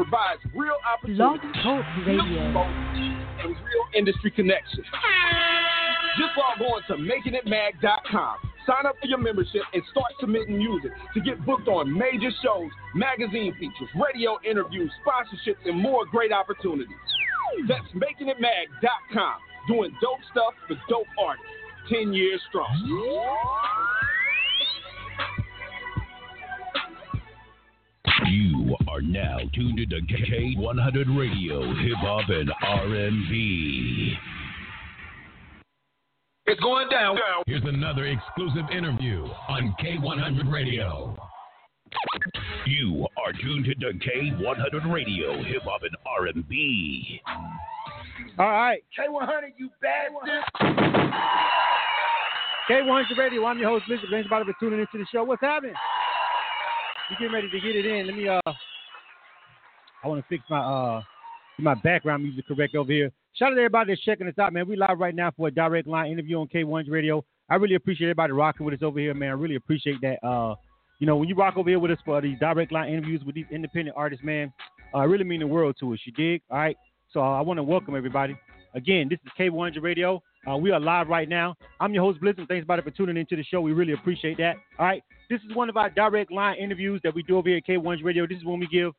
provides real opportunities, and real industry connections. Just log on to makingitmag.com. Sign up for your membership and start submitting music to get booked on major shows, magazine features, radio interviews, sponsorships, and more great opportunities. That's makingitmag.com. Doing dope stuff for dope artists. 10 years strong. You are now tuned to the K100 Radio, Hip Hop and R&B. It's going down. Here's another exclusive interview on K100 Radio. You are tuned to the K100 Radio, Hip Hop and R&B. All right. K100, you bad. K100 Radio, I'm your host, Mr. Thanks for tuning into the show. What's happening? We're getting ready to get it in. Let me, I want to fix my, my background music correct over here. Shout out to everybody that's checking us out, man. We live right now for a direct line interview on K100 Radio. I really appreciate everybody rocking with us over here, man. I really appreciate that. You know, when you rock over here with us for these direct line interviews with these independent artists, man, it really mean the world to us. You dig? All right. So I want to welcome everybody. Again, this is K100 Radio. We are live right now. I'm your host, Blizzard. Thanks, everybody, for tuning into the show. We really appreciate that. All right. This is one of our direct line interviews that we do over here at K100 Radio. This is when we give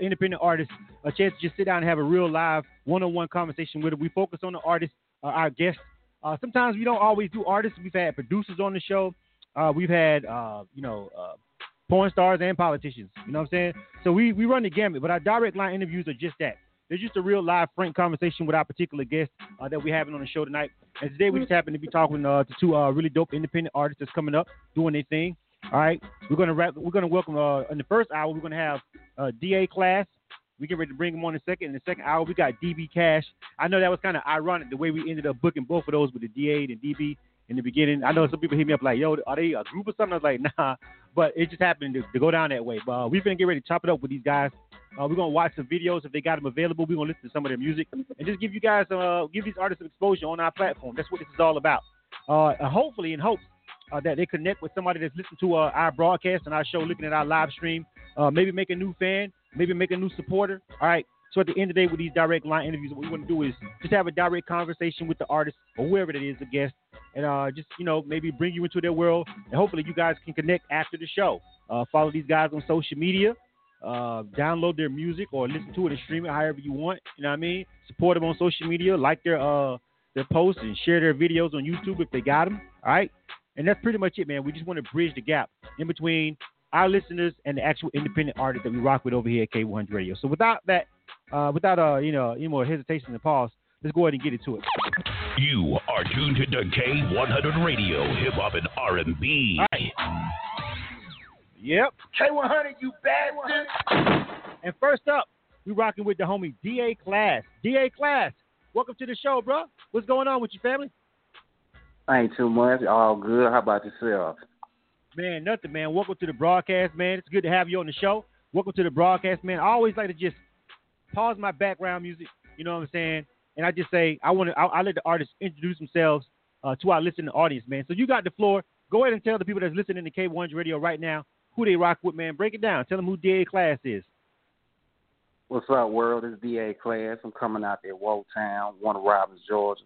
independent artists a chance to just sit down and have a real live one-on-one conversation with them. We focus on the artists, our guests. Sometimes we don't always do artists. We've had producers on the show. We've had, porn stars and politicians. You know what I'm saying? So we run the gamut, but our direct line interviews are just that. It's just a real live, frank conversation with our particular guest that we're having on the show tonight. And today we just happen to be talking to two really dope independent artists that's coming up, doing their thing. All right, we're gonna welcome in the first hour. We're gonna have D.A. Class. We get ready to bring him on in a second. In the second hour, we got DB Cash. I know that was kind of ironic the way we ended up booking both of those with the D.A. and DB in the beginning. I know some people hit me up like, "Yo, are they a group or something?" I was like, "Nah," but it just happened to go down that way. But we're gonna get ready to chop it up with these guys. We're going to watch the videos if they got them available. We're going to listen to some of their music and just give you guys, give these artists some exposure on our platform. That's what this is all about. Hopefully, in hopes that they connect with somebody that's listening to our broadcast and our show, looking at our live stream, maybe make a new fan, maybe make a new supporter. All right. So at the end of the day with these direct line interviews, what we want to do is just have a direct conversation with the artist or whoever it is, the guest, and just, you know, maybe bring you into their world. And hopefully you guys can connect after the show. Follow these guys on social media. Download their music or listen to it and stream it however you want. You know what I mean? Support them on social media, like their posts and share their videos on YouTube if they got them. All right? And that's pretty much it, man. We just want to bridge the gap in between our listeners and the actual independent artists that we rock with over here at K100 Radio. So without that, any more hesitation and pause, let's go ahead and get into it. You are tuned to the K100 Radio, Hip Hop and R&B. All right. Yep. K100, you bad one. And first up, we rocking with the homie D.A. Class. D.A. Class, welcome to the show, bro. What's going on with your family? I ain't too much. All good. How about yourself? Man, nothing, man. Welcome to the broadcast, man. It's good to have you on the show. Welcome to the broadcast, man. I always like to just pause my background music, you know what I'm saying? And I just say, I let the artists introduce themselves to our listening audience, man. So you got the floor. Go ahead and tell the people that's listening to K100 Radio right now who they rock with, man. Break it down. Tell them who D.A. Class is. What's up, world? It's D.A. Class. I'm coming out there, Woe Town, Warner Robins, Georgia.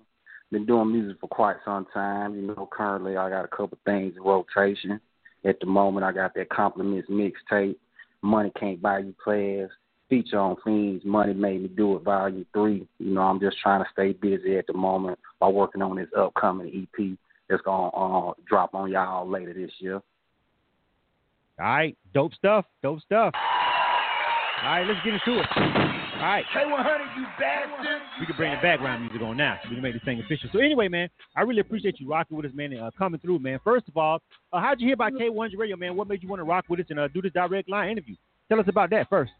Been doing music for quite some time. You know, currently I got a couple things in rotation. At the moment, I got that Compliments mixtape, Money Can't Buy You Class, feature on Fiends, Money Made Me Do It, Volume 3. You know, I'm just trying to stay busy at the moment by working on this upcoming EP that's going to drop on y'all later this year. All right, dope stuff. All right, let's get into it. All right. K100, you bad one. We can bring the background music on now. We can make this thing official. So anyway, man, I really appreciate you rocking with us, man, and coming through, man. First of all, how'd you hear about K100 Radio, man? What made you want to rock with us and do this direct line interview? Tell us about that first.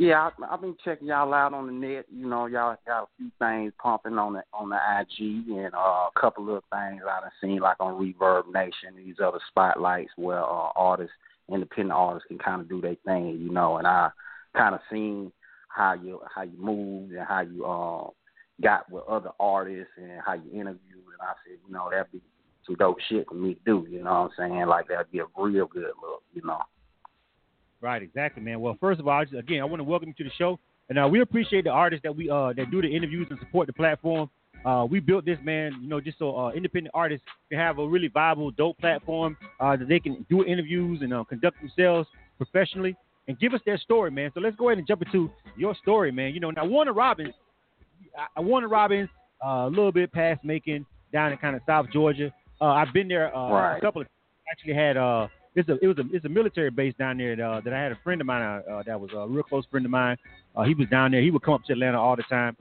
Yeah, I've been checking y'all out on the net. You know, y'all got a few things pumping on the IG and a couple of things I done seen, like on Reverb Nation and these other spotlights where artists, independent artists can kind of do their thing, you know. And I kind of seen how you moved and how you got with other artists and how you interviewed. And I said, you know, that'd be some dope shit for me to do, you know what I'm saying? Like, that'd be a real good look, you know. Right, exactly, man. Well, first of all, I want to welcome you to the show. And we appreciate the artists that that do the interviews and support the platform. We built this, man, just so independent artists can have a really viable, dope platform that they can do interviews and conduct themselves professionally and give us their story, man. So let's go ahead and jump into your story, man. Now Warner Robins, a little bit past Macon, down in kind of South Georgia. I've been there a couple of times. Actually had it's a military base down there that I had a friend of mine that was a real close friend of mine. He was down there. He would come up to Atlanta all the time.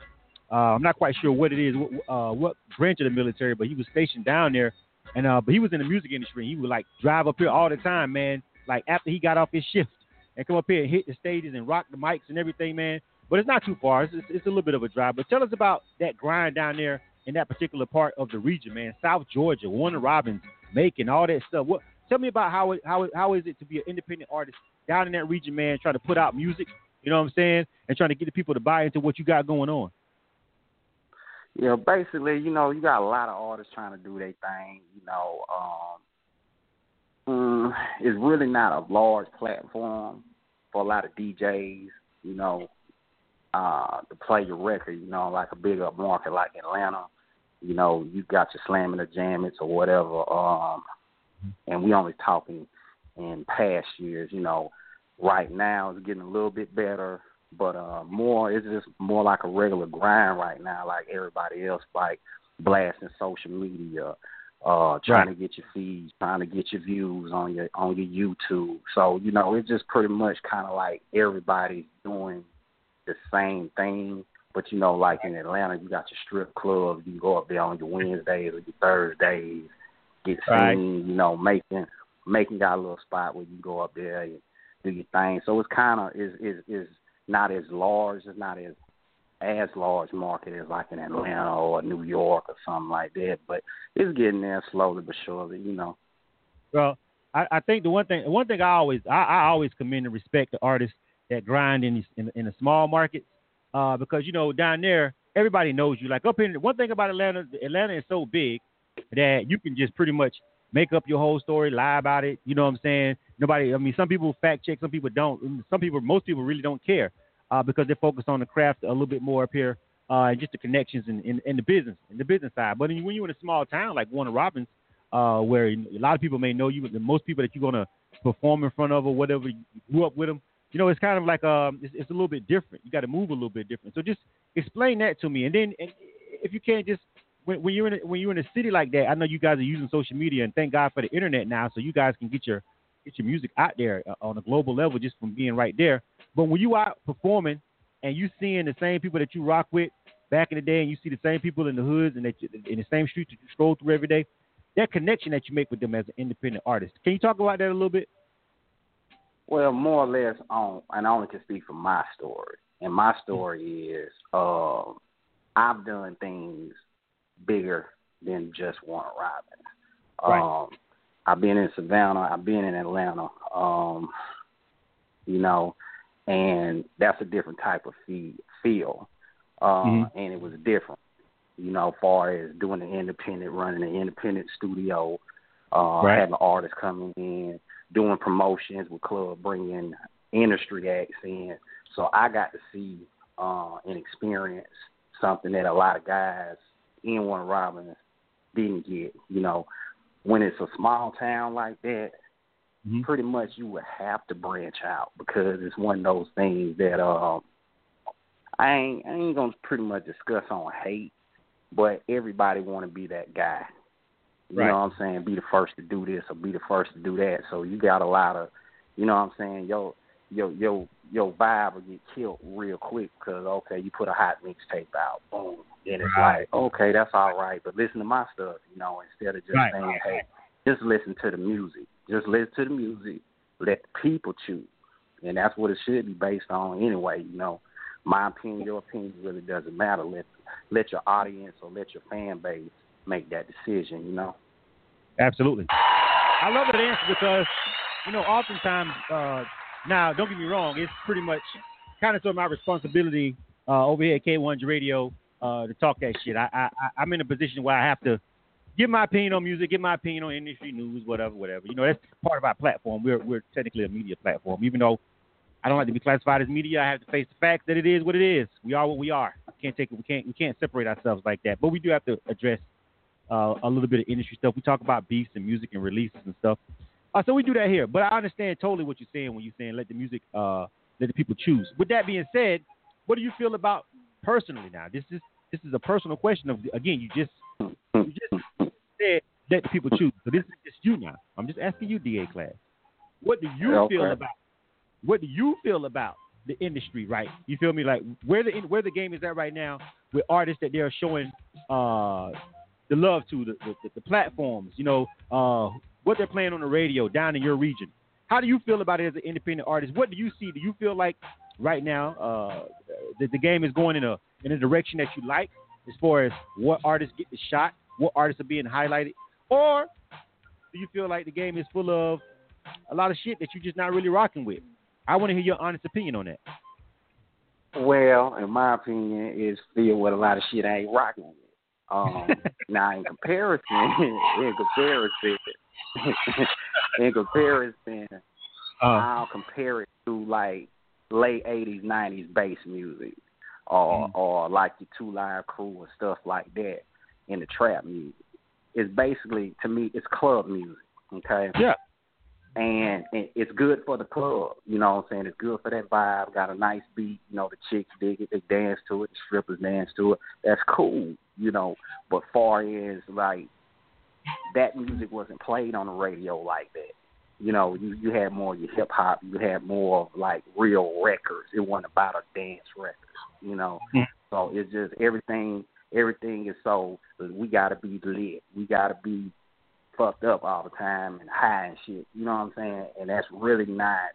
I'm not quite sure what it is, what branch of the military, but he was stationed down there. And but he was in the music industry. He would like drive up here all the time, man. Like after he got off his shift and come up here and hit the stages and rock the mics and everything, man. But it's not too far. It's a little bit of a drive. But tell us about that grind down there in that particular part of the region, man. South Georgia, Warner Robins, Macon, all that stuff. Tell me about how is it to be an independent artist down in that region, man, trying to put out music, you know what I'm saying, and trying to get the people to buy into what you got going on. Yeah, basically, you got a lot of artists trying to do their thing, it's really not a large platform for a lot of DJs, to play your record, like a big up market like Atlanta, you got your slamming or jamming or whatever, and we only talking in past years, right now it's getting a little bit better, but it's just more like a regular grind right now, like everybody else, like blasting social media, trying to get your feeds, trying to get your views on your YouTube. So, it's just pretty much kind of like everybody's doing the same thing. But, like in Atlanta, you got your strip clubs. You can go up there on your Wednesdays or your Thursdays, get seen, Macon got a little spot where you can go up there and do your thing. So it's kind of is not as large. It's not as large market as like in Atlanta or New York or something like that. But it's getting there slowly but surely, Well, I think the one thing I always commend and respect the artists that grind in the small markets, because down there everybody knows you. Like up here, one thing about Atlanta is so big that you can just pretty much make up your whole story, lie about it. You know what I'm saying? Some people fact check, some people don't. Most people really don't care because they're focused on the craft a little bit more up here, and just the connections and the business side. But when you're in a small town like Warner Robins, where a lot of people may know you, but the most people that you're gonna perform in front of or whatever, you grew up with them. It's kind of like it's a little bit different. You got to move a little bit different. So just explain that to me. And then, if you can, just when you're in a city like that, I know you guys are using social media, and thank God for the internet now, so you guys can get your music out there on a global level just from being right there. But when you out performing and you seeing the same people that you rock with back in the day, and you see the same people in the hoods and in the same streets that you stroll through every day, that connection that you make with them as an independent artist, can you talk about that a little bit? Well, more or less, and I only can speak for my story. And my story is I've done things bigger than just Warner Robins. Right. I've been in Savannah. I've been in Atlanta, and that's a different type of feel. And it was different, far as doing the independent, running an independent studio, having artists coming in, doing promotions with club, bringing industry acts in. So I got to see and experience something that a lot of guys in Warner Robins didn't get. When it's a small town like that, pretty much you would have to branch out because it's one of those things that I ain't going to pretty much discuss on hate, but everybody want to be that guy. You know what I'm saying? Be the first to do this or be the first to do that. So you got a lot of, your vibe will get killed real quick because, okay, you put a hot mixtape out, boom. And it's like, okay, that's all right, but listen to my stuff, instead of just saying, hey, just listen to the music. Just listen to the music. Let the people choose. And that's what it should be based on anyway, My opinion, your opinion really doesn't matter. Let your audience or let your fan base make that decision, Absolutely. I love that answer because, oftentimes, now, don't get me wrong, it's pretty much kind of my responsibility over here at K100 Radio to talk that shit. I'm in a position where I have to Give my opinion on music. Give my opinion on industry news, whatever. You know, that's part of our platform. We're technically a media platform. Even though I don't like to be classified as media, I have to face the fact that it is what it is. We are what we are. We can't separate ourselves like that. But we do have to address a little bit of industry stuff. We talk about beefs and music and releases and stuff. So we do that here. But I understand totally what you're saying when you're saying let the music, let the people choose. With that being said, what do you feel about personally now? This is a personal question of, again, you just said let the people choose. So this is just you now. I'm just asking you, DA Class. What do you feel about the industry, right? You feel me? Like where the game is at right now with artists that they're showing the love to, the platforms, you know, what they're playing on the radio down in your region. How do you feel about it as an independent artist? What do you see? Do you feel like right now that the game is going in a direction that you like as far as what artists get the shot, what artists are being highlighted? Or do you feel like the game is full of a lot of shit that you're just not really rocking with? I want to hear your honest opinion on that. Well, in my opinion, it's filled with a lot of shit I ain't rocking with. Now, in comparison, I'll compare it to like late 80s, 90s bass music or like your Two Live Crew and stuff like that in the trap music. It's basically, to me, it's club music, okay? Yeah. And it's good for the club, you know what I'm saying? It's good for that vibe, got a nice beat, you know, the chicks dig it, they dance to it, the strippers dance to it. That's cool, you know, but far as like that music wasn't played on the radio like that. You know, you had more of your hip-hop, you had more of like real records. It wasn't about a dance record, you know. Yeah. So it's just everything is so, we got to be lit, we got to be fucked up all the time and high and shit, you know what I'm saying? And that's really not,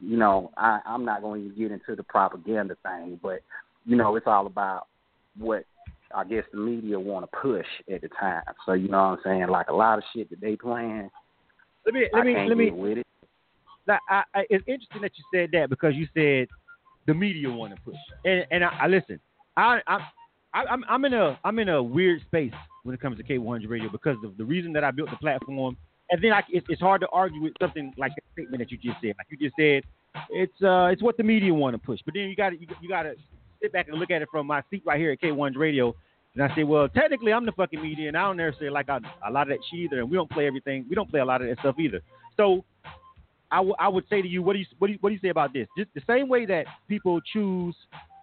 you know, I'm not going to get into the propaganda thing, but, you know, it's all about what I guess the media want to push at the time. So, you know what I'm saying? Like a lot of shit that they playing, I can't get with it. Now, it's interesting that you said that because you said the media want to push. And I listen, I'm in a weird space when it comes to K100 Radio because of the reason that I built the platform. And then it's hard to argue with something like that statement that you just said. Like you just said, it's what the media want to push. But then you gotta sit back and look at it from my seat right here at K100 Radio. And I say, well, technically I'm the fucking media and I don't necessarily like a lot of that shit either. And we don't play everything. We don't play a lot of that stuff either. So I would say to you, what do you say about this? Just the same way that people choose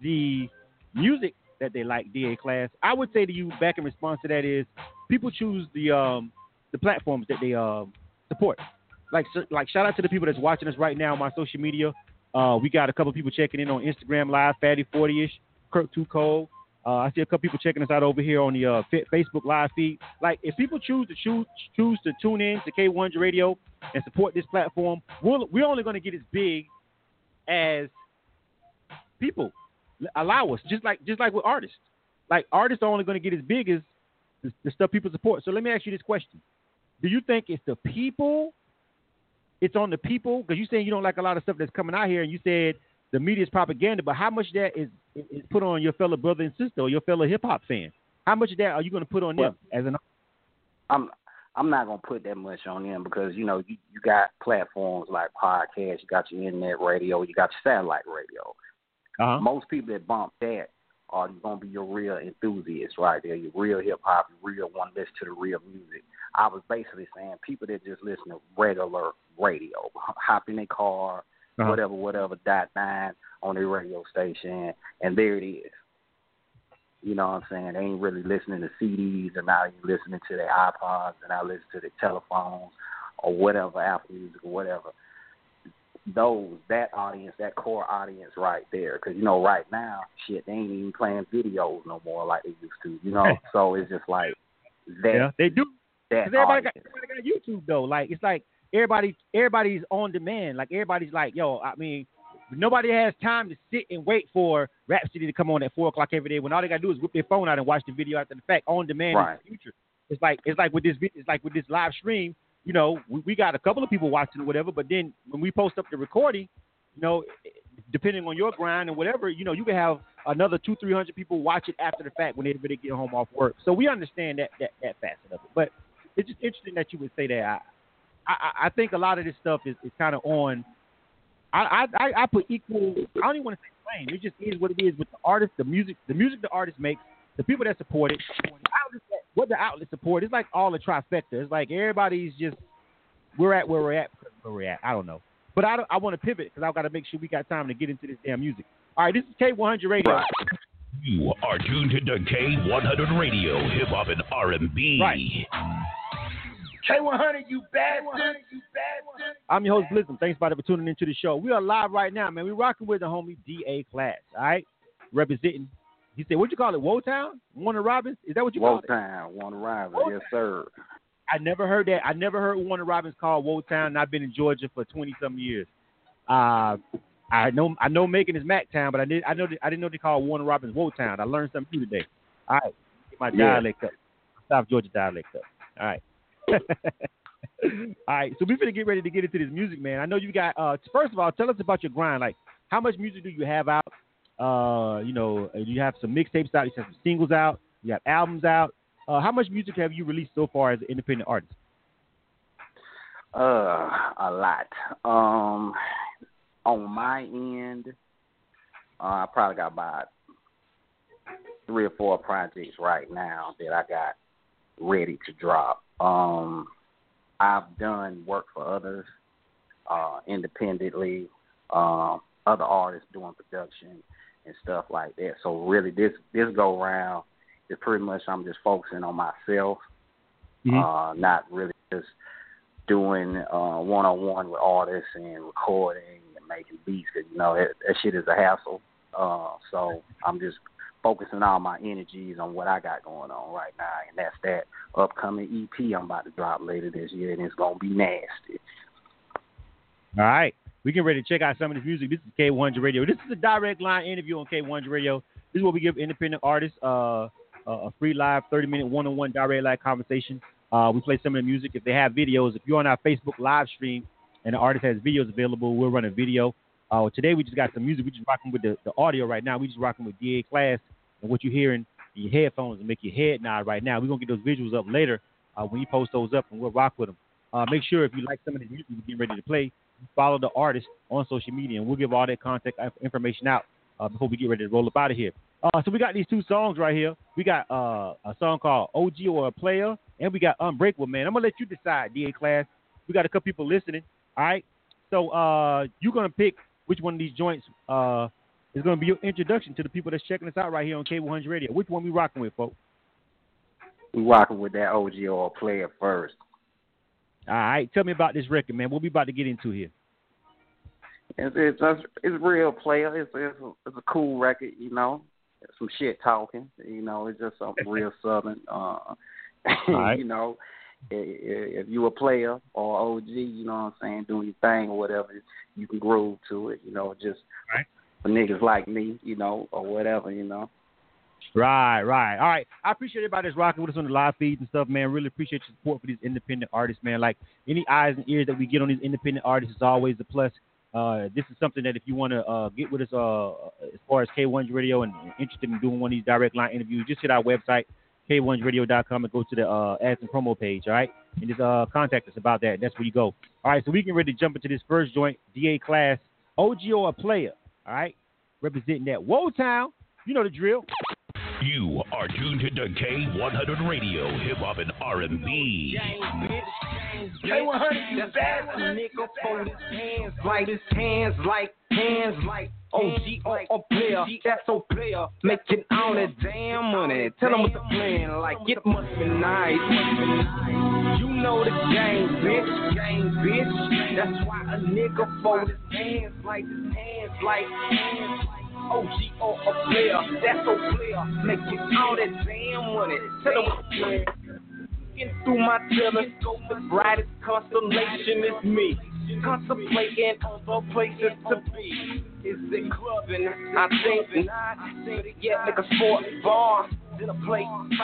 the music that they like, DA Class, I would say to you back in response to that is people choose the platforms that they support. Like shout out to the people that's watching us right now on my social media. We got a couple of people checking in on Instagram Live, Fatty40ish, Kirk Too Cold. I see a couple people checking us out over here on the Facebook Live feed. Like, if people choose to tune in to K100 Radio and support this platform, we're only going to get as big as people allow us. Just like with artists, like artists are only going to get as big as the stuff people support. So let me ask you this question: do you think it's the people? It's on the people, because you saying you don't like a lot of stuff that's coming out here, and you said the media's propaganda, but how much of that is put on your fellow brother and sister or your fellow hip-hop fan? How much of that are you going to put on them as an artist? I'm not going to put that much on them because, you know, you got platforms like podcasts, you got your internet radio, you got your satellite radio. Uh-huh. Most people that bump that are going to be your real enthusiasts right there, your real hip-hop, your real one listen to the real music. I was basically saying people that just listen to regular radio, hop in their car, uh-huh, whatever, .9 on their radio station, and there it is. You know what I'm saying? They ain't really listening to CDs, and now you're listening to their iPods, and I listen to their telephones or whatever, Apple Music or whatever. That audience, that core audience right there, because, you know, right now, shit, they ain't even playing videos no more like they used to, you know? So it's just like that. Yeah, they do. Because everybody got YouTube, though. Like, it's like everybody's on demand. Like, everybody's like, yo, I mean, nobody has time to sit and wait for Rhapsody to come on at 4 o'clock every day when all they got to do is whip their phone out and watch the video after the fact on demand right in the future. It's like with this live stream, you know, we got a couple of people watching or whatever, but then when we post up the recording, you know, depending on your grind and whatever, you know, you can have another 200-300 people watch it after the fact when everybody get home off work. So we understand that facet of it. But it's just interesting that you would say that. I think a lot of this stuff is kind of on. I put equal. I don't even want to say blame. It just is what it is with the artist, the music the artist makes, the people that support it, what the outlet support. It's like all the trifecta. It's like everybody's just we're at where we're at. I don't know. But I want to pivot because I've got to make sure we got time to get into this damn music. All right, this is K100 Radio. Right. You are tuned to K100 Radio, hip hop and R&B. Right. K100, you bastard. I'm your host, Blizzum. Thanks, buddy, for tuning into the show. We are live right now, man. We're rocking with the homie D.A. Class, all right? Representing. He said, what you call it, Woe Town? Warner Robins? Is that what you call it? Woe Town, Warner Robins, yes, sir. I never heard that. I never heard Warner Robins called Woe Town, and I've been in Georgia for 20-something years. I know Making It Mag Town, but I didn't know they called Warner Robins Woe Town. I learned something new today. All right. Get my dialect up. South Georgia dialect up. All right. All right. So we're going to get ready to get into this music, man. I know you got, first of all, tell us about your grind. Like, how much music do you have out? You know, you have some mixtapes out. You have some singles out. You have albums out. How much music have you released so far as an independent artist? A lot. On my end, I probably got about 3 or 4 projects right now that I got ready to drop. I've done work for others independently, other artists doing production and stuff like that. So really this go round is pretty much I'm just focusing on myself, not really just doing one-on-one with artists and recording and making beats because, you know, that shit is a hassle. So I'm just focusing all my energies on what I got going on right now, and that's that upcoming EP I'm about to drop later this year, and it's going to be nasty. All right. We get ready to check out some of this music. This is K100 Radio. This is a direct line interview on K100 Radio. This is what we give independent artists, a free live 30-minute one-on-one direct line conversation. We play some of the music. If they have videos, if you're on our Facebook live stream and the artist has videos available, we'll run a video. Today we just got some music. We're just rocking with the audio right now. We're just rocking with DA Class. And what you're hearing in your headphones will make your head nod right now. We're going to get those visuals up later when you post those up, and we'll rock with them. Make sure if you like some of the music we're getting ready to play, follow the artist on social media, and we'll give all that contact information out before we get ready to roll up out of here. So we got these 2 songs right here. We got a song called OG or a Player, and we got Unbreakable, man. I'm going to let you decide, DA Class. We got a couple people listening, all right? So you're going to pick which one of these joints it's going to be your introduction to the people that's checking us out right here on K100 Radio. Which one we rocking with, folks? We rocking with that OG or Player first. All right. Tell me about this record, man. What we about to get into here? It's real, Player. It's a cool record, you know. Some shit talking, you know. It's just something real Southern. Right. You know, if you a player or OG, you know what I'm saying, doing your thing or whatever, you can groove to it, you know, just right. For niggas like me, you know, or whatever, you know. Right. All right. I appreciate everybody that's rocking with us on the live feeds and stuff, man. Really appreciate your support for these independent artists, man. Like, any eyes and ears that we get on these independent artists is always a plus. This is something that if you want to get with us as far as K100 Radio and interested in doing one of these direct line interviews, just hit our website, K100radio.com, and go to the ads and promo page, all right? And just contact us about that. That's where you go. All right, so we can really jump into this first joint, DA Class, OG or a Player. All right, representing that Woe Town. You know the drill. You are tuned to K100 Radio, hip hop and R&B. K100, you bastard. Nigga fold his hands like OG or a Player. That's a player making all that damn money. Tell him what the plan like. It must be nice. You know the game, bitch. That's why a nigga fold his hands like OG or a player, that's a player, making all that damn money. Tell them looking through my telling, the brightest constellation is me. Contemplating other places to be. Is it clubbing? I think not. Yet like a sports bar. in a plate, 5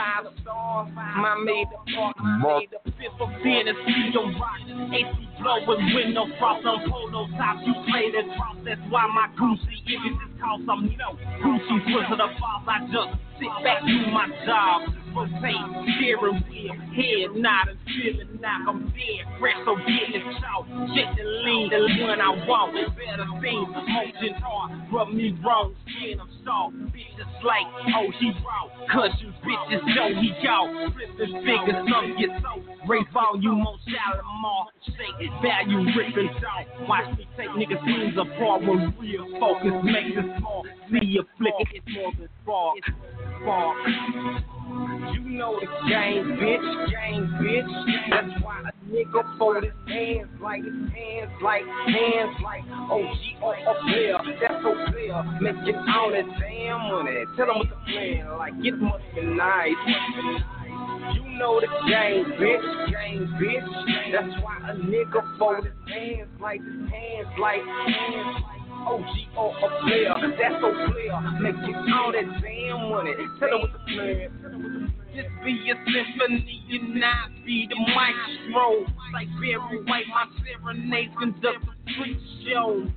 stars. My made the park, made the fifth of fantasy on rock. AC blowing window props on polo tops. You play that prop, that's why my Gucci image is cause I'm no Gucci pussy the boss. I just sit back, do my job. For safe, steering wheel, head nodding, feeling knock. I'm dead, fresh, so getting chalk. Shit to lean, the one I want. It's better things, motion hard, rub me wrong, skin I'm soft. Bitches like, oh, he raw. Cause you bitches know he y'all. Flip his fingers, some get so. Race volume on Shalimar. Shake it, value ripping down. Watch me take niggas' teams apart when real focus makes it small. See a flick, it's more than spark. You know the game, bitch, that's why a nigga fold his hands like, oh, she on a player, that's so clear, make it on that damn money, tell them what the plan, like, it must be nice, you know the game, bitch, that's why a nigga fold his hands like, OG or a player, that's so clear. Make you all that damn money. Tell them what the plan. Just be a symphony and not be the maestro. Like Barry White, my serenades conduct the street show.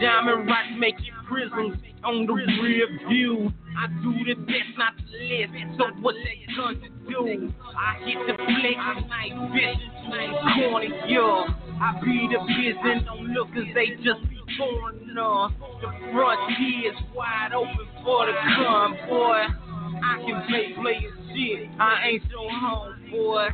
Diamond rock make you prisms on the rear view. I do the best, not the list. So what they gonna do? I hit the flick, night bitches, ain't corny, yo. I be the business, don't look as they just be foreigners. The frontier's wide open for the convoy. I can play your shit, I ain't so homeboy.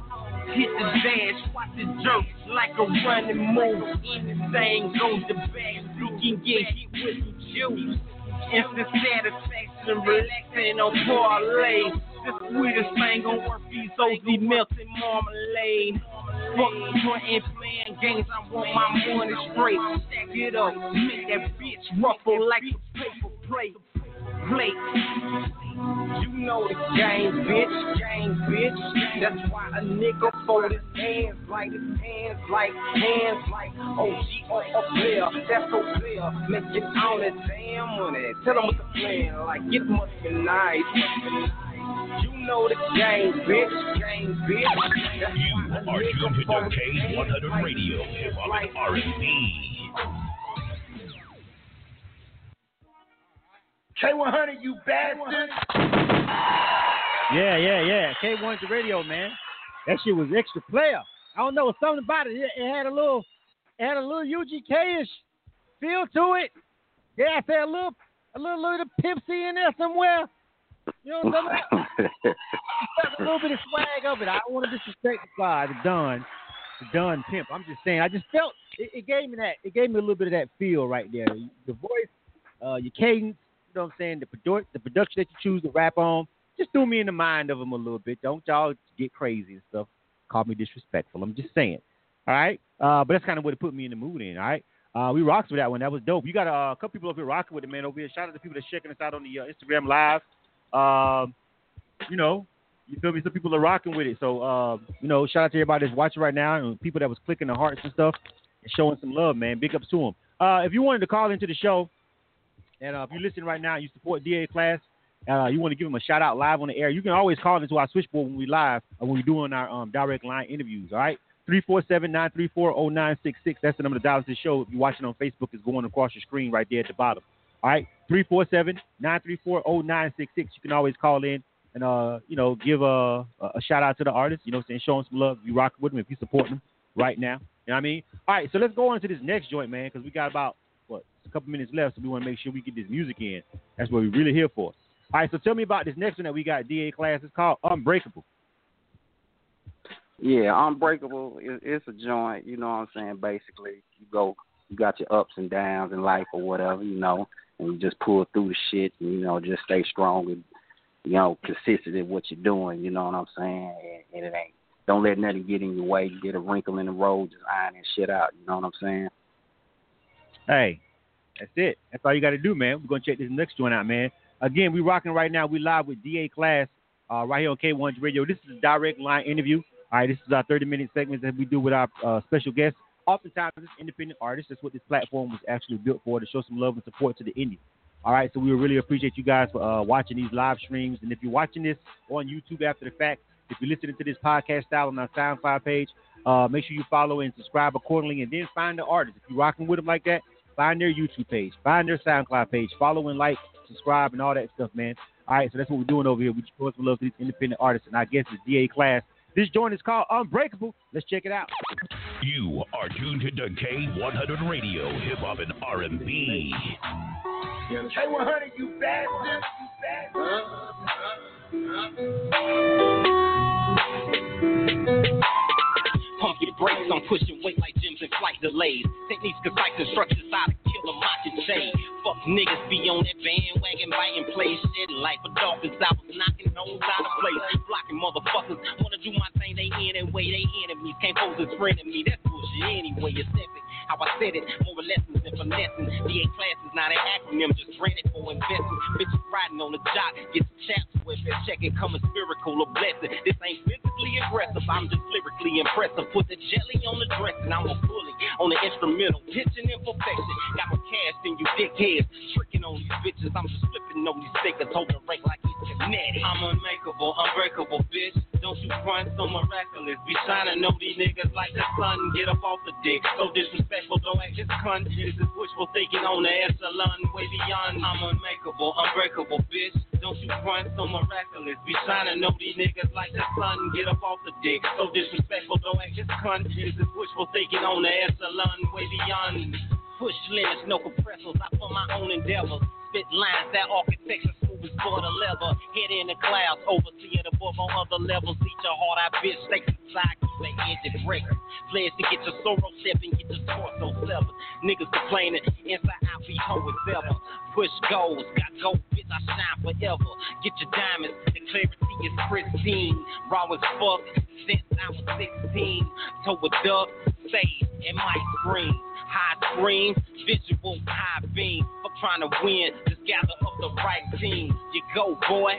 Hit the dash, watch the jerk like a running move. Anything goes to bag, you can get hit with some juice. Instant satisfaction, relaxing on parlay. This weirdest thing gon' work these OZ melting marmalade. Fuck frontin' playing games, I want my money straight. Stack it up, make that bitch ruffle like a paper plate. You know the game, bitch, that's why a nigga fold his hands like, oh, she on a player, that's so clear, make it all that damn money, tell them what the plan, like, it must be nice, you know the game, bitch, that's why you are tuned to K100 Radio, hip hop and R&B. K100, you bastard! Yeah. K100 Radio, man. That shit was extra player. I don't know, something about it. It had a little, UGK-ish feel to it. Yeah, I said a little Pipsy in there somewhere. You know what I'm talking about? A little bit of swag of it. I don't want to disrespect the guy, the Don Pimp. I'm just saying. I just felt it gave me that. It gave me a little bit of that feel right there. The voice, your cadence. You know what I'm saying? The production that you choose to rap on just threw me in the mind of them a little bit. Don't y'all get crazy and stuff. Call me disrespectful. I'm just saying. All right? But that's kind of what it put me in the mood in. All right? We rocked with that one. That was dope. You got a couple people up here rocking with it, man, over here. Shout out to people that's checking us out on the Instagram Live. You know, you feel me? Some people are rocking with it. So, you know, shout out to everybody that's watching right now and people that was clicking the hearts and stuff and showing some love, man. Big ups to them. If you wanted to call into the show, and if you're listening right now, you support D.A. Class, you want to give them a shout-out live on the air, you can always call into our switchboard when we live or when we're doing our direct line interviews, all right? 347-934-0966. That's the number of dollars to show. If you're watching on Facebook, it's going across your screen right there at the bottom, all right? 347-934-0966. You can always call in and, you know, give a shout-out to the artist, you know what I'm saying? Show them some love. You rock with them if you support them right now. You know what I mean? All right, so let's go on to this next joint, man, because we got about a couple minutes left, so we want to make sure we get this music in. That's what we're really here for. All right, so tell me about this next one that we got, DA Class. It's called Unbreakable. Yeah, Unbreakable. It's a joint, you know what I'm saying? Basically, you got your ups and downs in life or whatever, you know, and you just pull through the shit and, you know, just stay strong and, you know, consistent in what you're doing, you know what I'm saying? And don't let nothing get in your way. You get a wrinkle in the road, just iron that shit out, you know what I'm saying? Hey. That's it. That's all you got to do, man. We're going to check this next one out, man. Again, we're rocking right now. We're live with D.A. Class right here on K100 Radio. This is a direct line interview. All right, this is our 30-minute segment that we do with our special guests. Oftentimes, it's independent artists. That's what this platform was actually built for, to show some love and support to the indie. All right, so we really appreciate you guys for watching these live streams. And if you're watching this on YouTube after the fact, if you're listening to this podcast style on our SoundCloud page, make sure you follow and subscribe accordingly, and then find the artist. If you're rocking with them like that, find their YouTube page, find their SoundCloud page, follow and like, subscribe, and all that stuff, man. All right, so that's what we're doing over here. We just love these independent artists, and our guest is D.A. Class. This joint is called Unbreakable. Let's check it out. You are tuned to K100 Radio, Hip Hop and R&B. K100, you bastard! Pump your brakes, I'm pushing weight like gyms and flight delays. Techniques concise instructions how to kill a mockingjay. Fuck niggas be on that bandwagon, biting plays. Shit like a dolphins, I was knocking homes out of place. Blocking motherfuckers, wanna do my thing, they anyway. They enemies, can't pose as friend of me. That's bullshit anyway, it's epic. How I said it, more lessons than finessing. DA Class is not an acronym, just granted for investing. Bitches riding on the jock, get the chaps with it. Check it, come a spherical or blessing. This ain't physically aggressive, I'm just lyrically impressive. Put the jelly on the dressing, I'm a bully on the instrumental, pitching in perfection. Got my cash in you dickheads, tricking on these bitches. I'm just flipping on these stickers, holding rank like it's kinetic. I'm unmakeable, unbreakable, bitch. Don't you front so miraculous. Be shining on these niggas like the sun. Get up off the dick, so disrespectful. Don't act just cunt. This is wishful thinking on the echelon, way beyond. I'm unmakeable, unbreakable, bitch. Don't you front so miraculous. Be shining on these niggas like the sun. Get up off the dick, so disrespectful. Don't act just cunt. This is wishful thinking on the echelon, way beyond. Push limits, no compressors. I put my own endeavors. Spit lines, that architecture smooth as butter leather. Head in the clouds, overseer the above on other levels. Eat your heart out, bitch. Stakes inside, keep the edge and breakers. Pledge to get your sorrow step and get your torso severed. Niggas complaining, inside I be home with ever. Push goals, got gold, bitch, I shine forever. Get your diamonds, the clarity is pristine. Raw as fuck, since I was 16. Toe with duck, sage, and my scream. High scream, visual, high beam. I'm trying to win, just gather up the right team. You go, boy.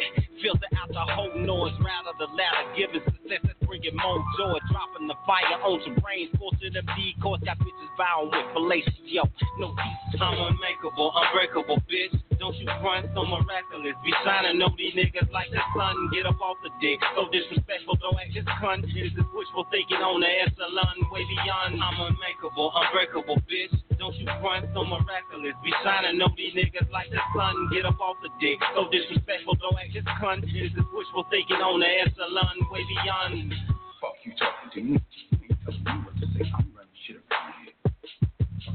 Filter out the whole noise, rather the ladder. Giving success, that's bringing more joy. Dropping the fire on your brains, forcing them decoys. Got bitches bowing with fellatio. No peace. I'm unmakeable, unbreakable, bitch. Don't you front so miraculous. Be shining on these niggas like the sun. Get up off the dick, so disrespectful. Don't act just cunt. This is wishful thinking on the echelon, way beyond. I'm unmakeable, unbreakable, bitch. Don't you front so miraculous. Be shining on these niggas like the sun. Get up off the dick, so disrespectful. Don't act just cunt. This is wishful thinking on the echelon, way beyond. Fuck you talking to me. You ain't telling me what to say. I'm running shit around here.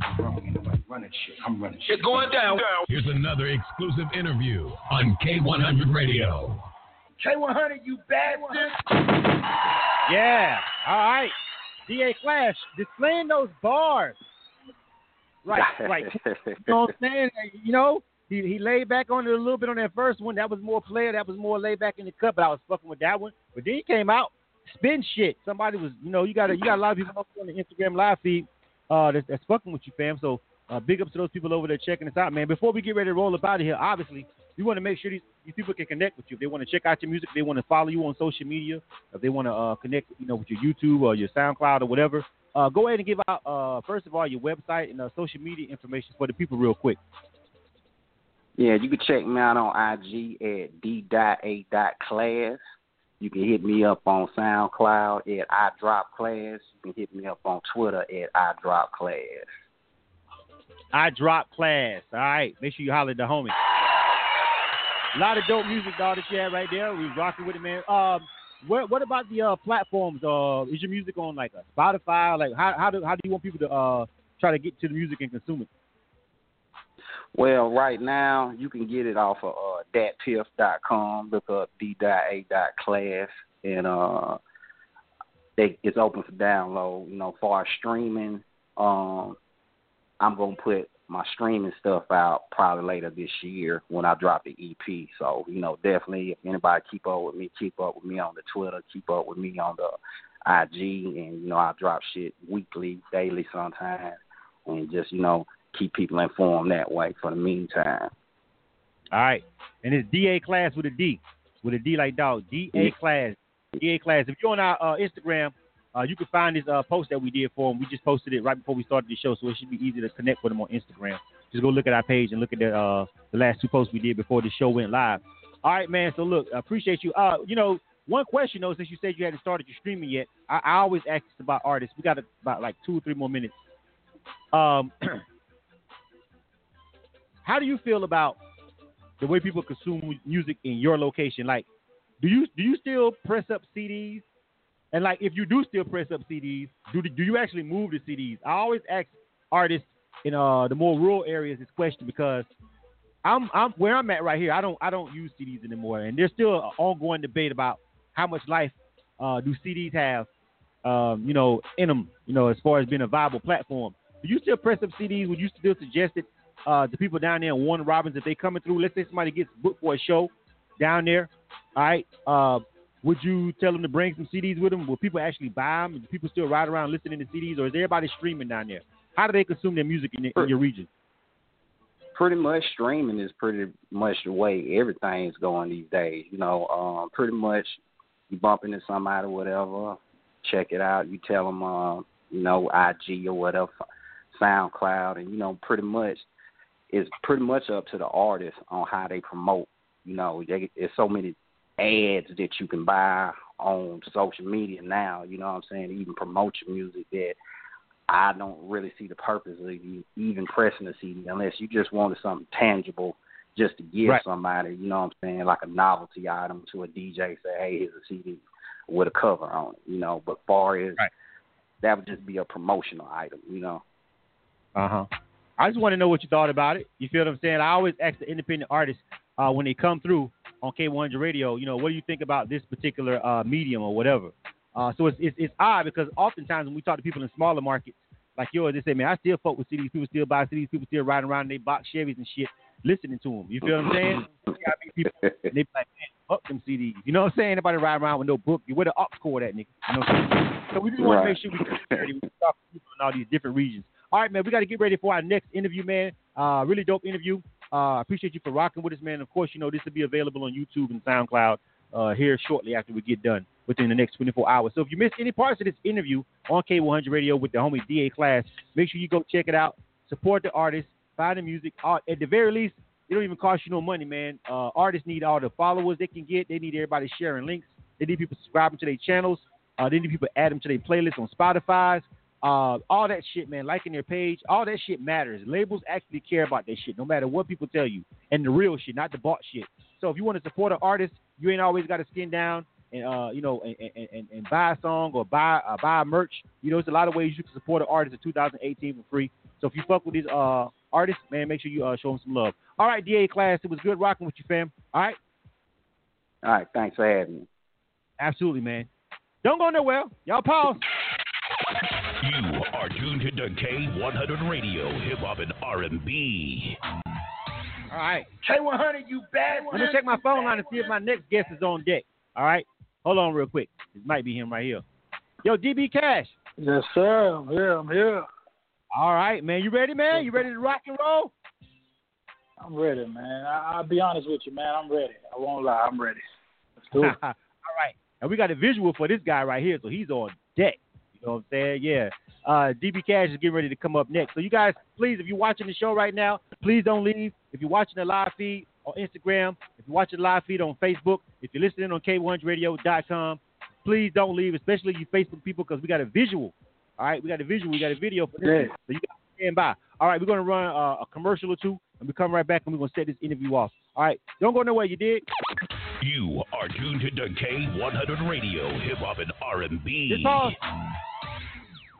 I'm wrong, ain't nobody running shit. I'm running shit. It's going down. Here's another exclusive interview on K100 Radio. K100, you bastard. Yeah. All right. D.A. Class, displaying those bars. Right. Like, you know what I'm saying? You know? He laid back on it a little bit on that first one. That was more player. That was more laid back in the cut. But I was fucking with that one. But then he came out spin shit. Somebody was, you know, you got a lot of people up on the Instagram live feed that's fucking with you, fam. So big ups to those people over there checking us out, man. Before we get ready to roll up out of here, obviously we want to make sure these people can connect with you. If they want to check out your music, if they want to follow you on social media, if they want to connect, you know, with your YouTube or your SoundCloud or whatever. Go ahead and give out first of all your website and social media information for the people real quick. Yeah, you can check me out on IG at D.A.Class. You can hit me up on SoundCloud at iDropClass. You can hit me up on Twitter at iDropClass. iDropClass. All right. Make sure you holler at the homie. A lot of dope music, dog, that you had right there. We rocking with it, man. What about the platforms? Is your music on like a Spotify? Like, how do you want people to try to get to the music and consume it? Well, right now, you can get it off of datpiff.com. Look up D.A.Class, and it's open for download. You know, as far as streaming, I'm going to put my streaming stuff out probably later this year when I drop the EP. So, you know, definitely, if anybody keep up with me on the Twitter, keep up with me on the IG, and, you know, I drop shit weekly, daily sometimes, and just, you know, keep people informed that way for the meantime. All right. And it's D.A. Class with a D. With a D like dog. D.A. Class. D.A. Class. If you're on our Instagram, you can find this post that we did for him. We just posted it right before we started the show, so it should be easy to connect with him on Instagram. just go look at our page and look at the last two posts we did before the show went live. All right, man. So look, I appreciate you. You know, one question though, since you said you hadn't started your streaming yet, I always ask this about artists. We got about like 2 or 3 more minutes. How do you feel about the way people consume music in your location? Like, do you still press up CDs? And like, if you do still press up CDs, do you actually move the CDs? I always ask artists in the more rural areas this question because I'm where I'm at right here. I don't use CDs anymore, and there's still an ongoing debate about how much life do CDs have, you know, in them, you know, as far as being a viable platform. Do you still press up CDs? Would you still suggest it to people down there in Warner Robins if they coming through? Let's say somebody gets booked for a show down there. All right, would you tell them to bring some CDs with them? Will people actually buy them? Do people still ride around listening to CDs, or is everybody streaming down there? How do they consume their music in your region? Pretty much streaming is pretty much the way everything's going these days. You know, pretty much you bump into somebody or whatever, check it out. You tell them, you know, IG or whatever, SoundCloud, and, you know, pretty much it's pretty much up to the artist on how they promote. You know, there's so many ads that you can buy on social media now, you know what I'm saying, to even promote your music that I don't really see the purpose of even pressing a CD unless you just wanted something tangible just to give right. somebody, you know what I'm saying, like a novelty item to a DJ, say, hey, here's a CD with a cover on it, you know. But far as right. that would just be a promotional item, you know. Uh-huh. I just want to know what you thought about it. You feel what I'm saying? I always ask the independent artists when they come through on K100 Radio, you know, what do you think about this particular medium or whatever? So it's odd because oftentimes when we talk to people in smaller markets like yours, they say, man, I still fuck with CDs. People still buy CDs. People still riding around in their box Chevys and shit listening to them. You feel what I'm saying? People, they be like, man, fuck them CDs. You know what I'm saying? Anybody riding around with no book. You wear the aux cord, that nigga. You know what I'm saying? So we just want to make sure we can talk to people in all these different regions. All right, man, we got to get ready for our next interview, man. Really dope interview. I appreciate you for rocking with us, man. Of course, you know, this will be available on YouTube and SoundCloud here shortly after we get done within the next 24 hours. So if you missed any parts of this interview on K100 Radio with the homie D.A. Class, make sure you go check it out. Support the artists. Find the music. At the very least, it don't even cost you no money, man. Artists need all the followers they can get. They need everybody sharing links. They need people subscribing to their channels. They need people add them to their playlists on Spotify. All that shit, man, liking their page, all that shit matters. Labels actually care about that shit, no matter what people tell you. And the real shit, not the bought shit. So if you want to support an artist, you ain't always got to skin down and, you know, and buy a song or buy merch. You know, there's a lot of ways you can support an artist in 2018 for free. So if you fuck with these artists, man, make sure you show them some love. All right, DA Class, it was good rocking with you, fam. All right? All right, thanks for having me. Absolutely, man. Don't go nowhere. Y'all pause. You are tuned to K100 Radio, Hip Hop and R&B. All right. K100, you bad. I'm going to check my phone line and see if my next guest is on deck. All right? Hold on real quick. It might be him right here. Yo, DB Cash. Yes, sir. I'm here. All right, man. You ready, man? You ready to rock and roll? I'm ready, man. I'll be honest with you, man. I'm ready. I won't lie. I'm ready. Let's do it. All right. And we got a visual for this guy right here, so he's on deck. You know what I'm saying? Yeah. DB Cash is getting ready to come up next. So you guys, please, if you're watching the show right now, please don't leave. If you're watching the live feed on Instagram, if you're watching the live feed on Facebook, if you're listening on K100radio.com, please don't leave, especially you Facebook people, because we got a visual. All right? We got a visual. We got a video for this. Yeah. So you guys stand by. All right, we're going to run a commercial or two, and we come right back, and we're going to set this interview off. All right? Don't go nowhere. You dig? You are tuned to K100 Radio, Hip Hop and R&B. Just pause.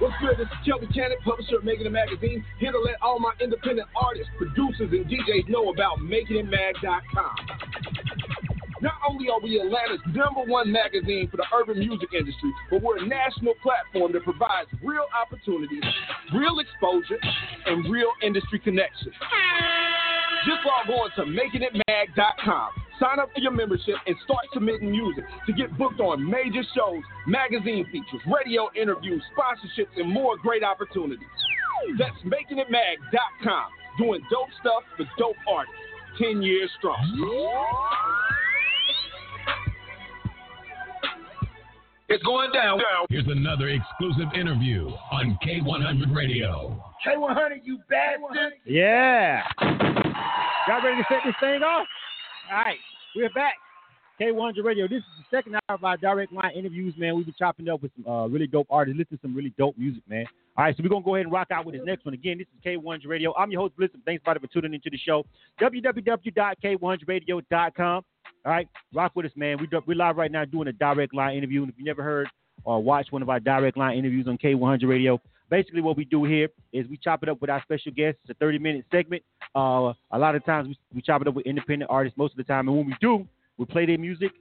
What's good? This is Kelby Canik, publisher of Making It Magazine, here to let all my independent artists, producers, and DJs know about makingitmag.com. Not only are we Atlanta's #1 magazine for the urban music industry, but we're a national platform that provides real opportunities, real exposure, and real industry connections. Just log on to makingitmag.com. Sign up for your membership and start submitting music to get booked on major shows, magazine features, radio interviews, sponsorships, and more great opportunities. That's makingitmag.com. Doing dope stuff for dope artists. 10 years strong. It's going down. Here's another exclusive interview on K100 Radio. K100, you bastard. Yeah. Y'all ready to set this thing off? All right, we're back. K100 Radio. This is the second hour of our Direct Line interviews, man. We've been chopping up with some really dope artists, listening to some really dope music, man. All right, so we're going to go ahead and rock out with this next one. Again, this is K100 Radio. I'm your host, Bliss, and thanks, buddy, for tuning into the show. www.k100radio.com. All right, rock with us, man. We're live right now doing a Direct Line interview, and if you never heard or watched one of our Direct Line interviews on K100 Radio, basically what we do here is we chop it up with our special guests. It's a 30-minute segment. A lot of times we chop it up with independent artists most of the time. And when we do, we play their music.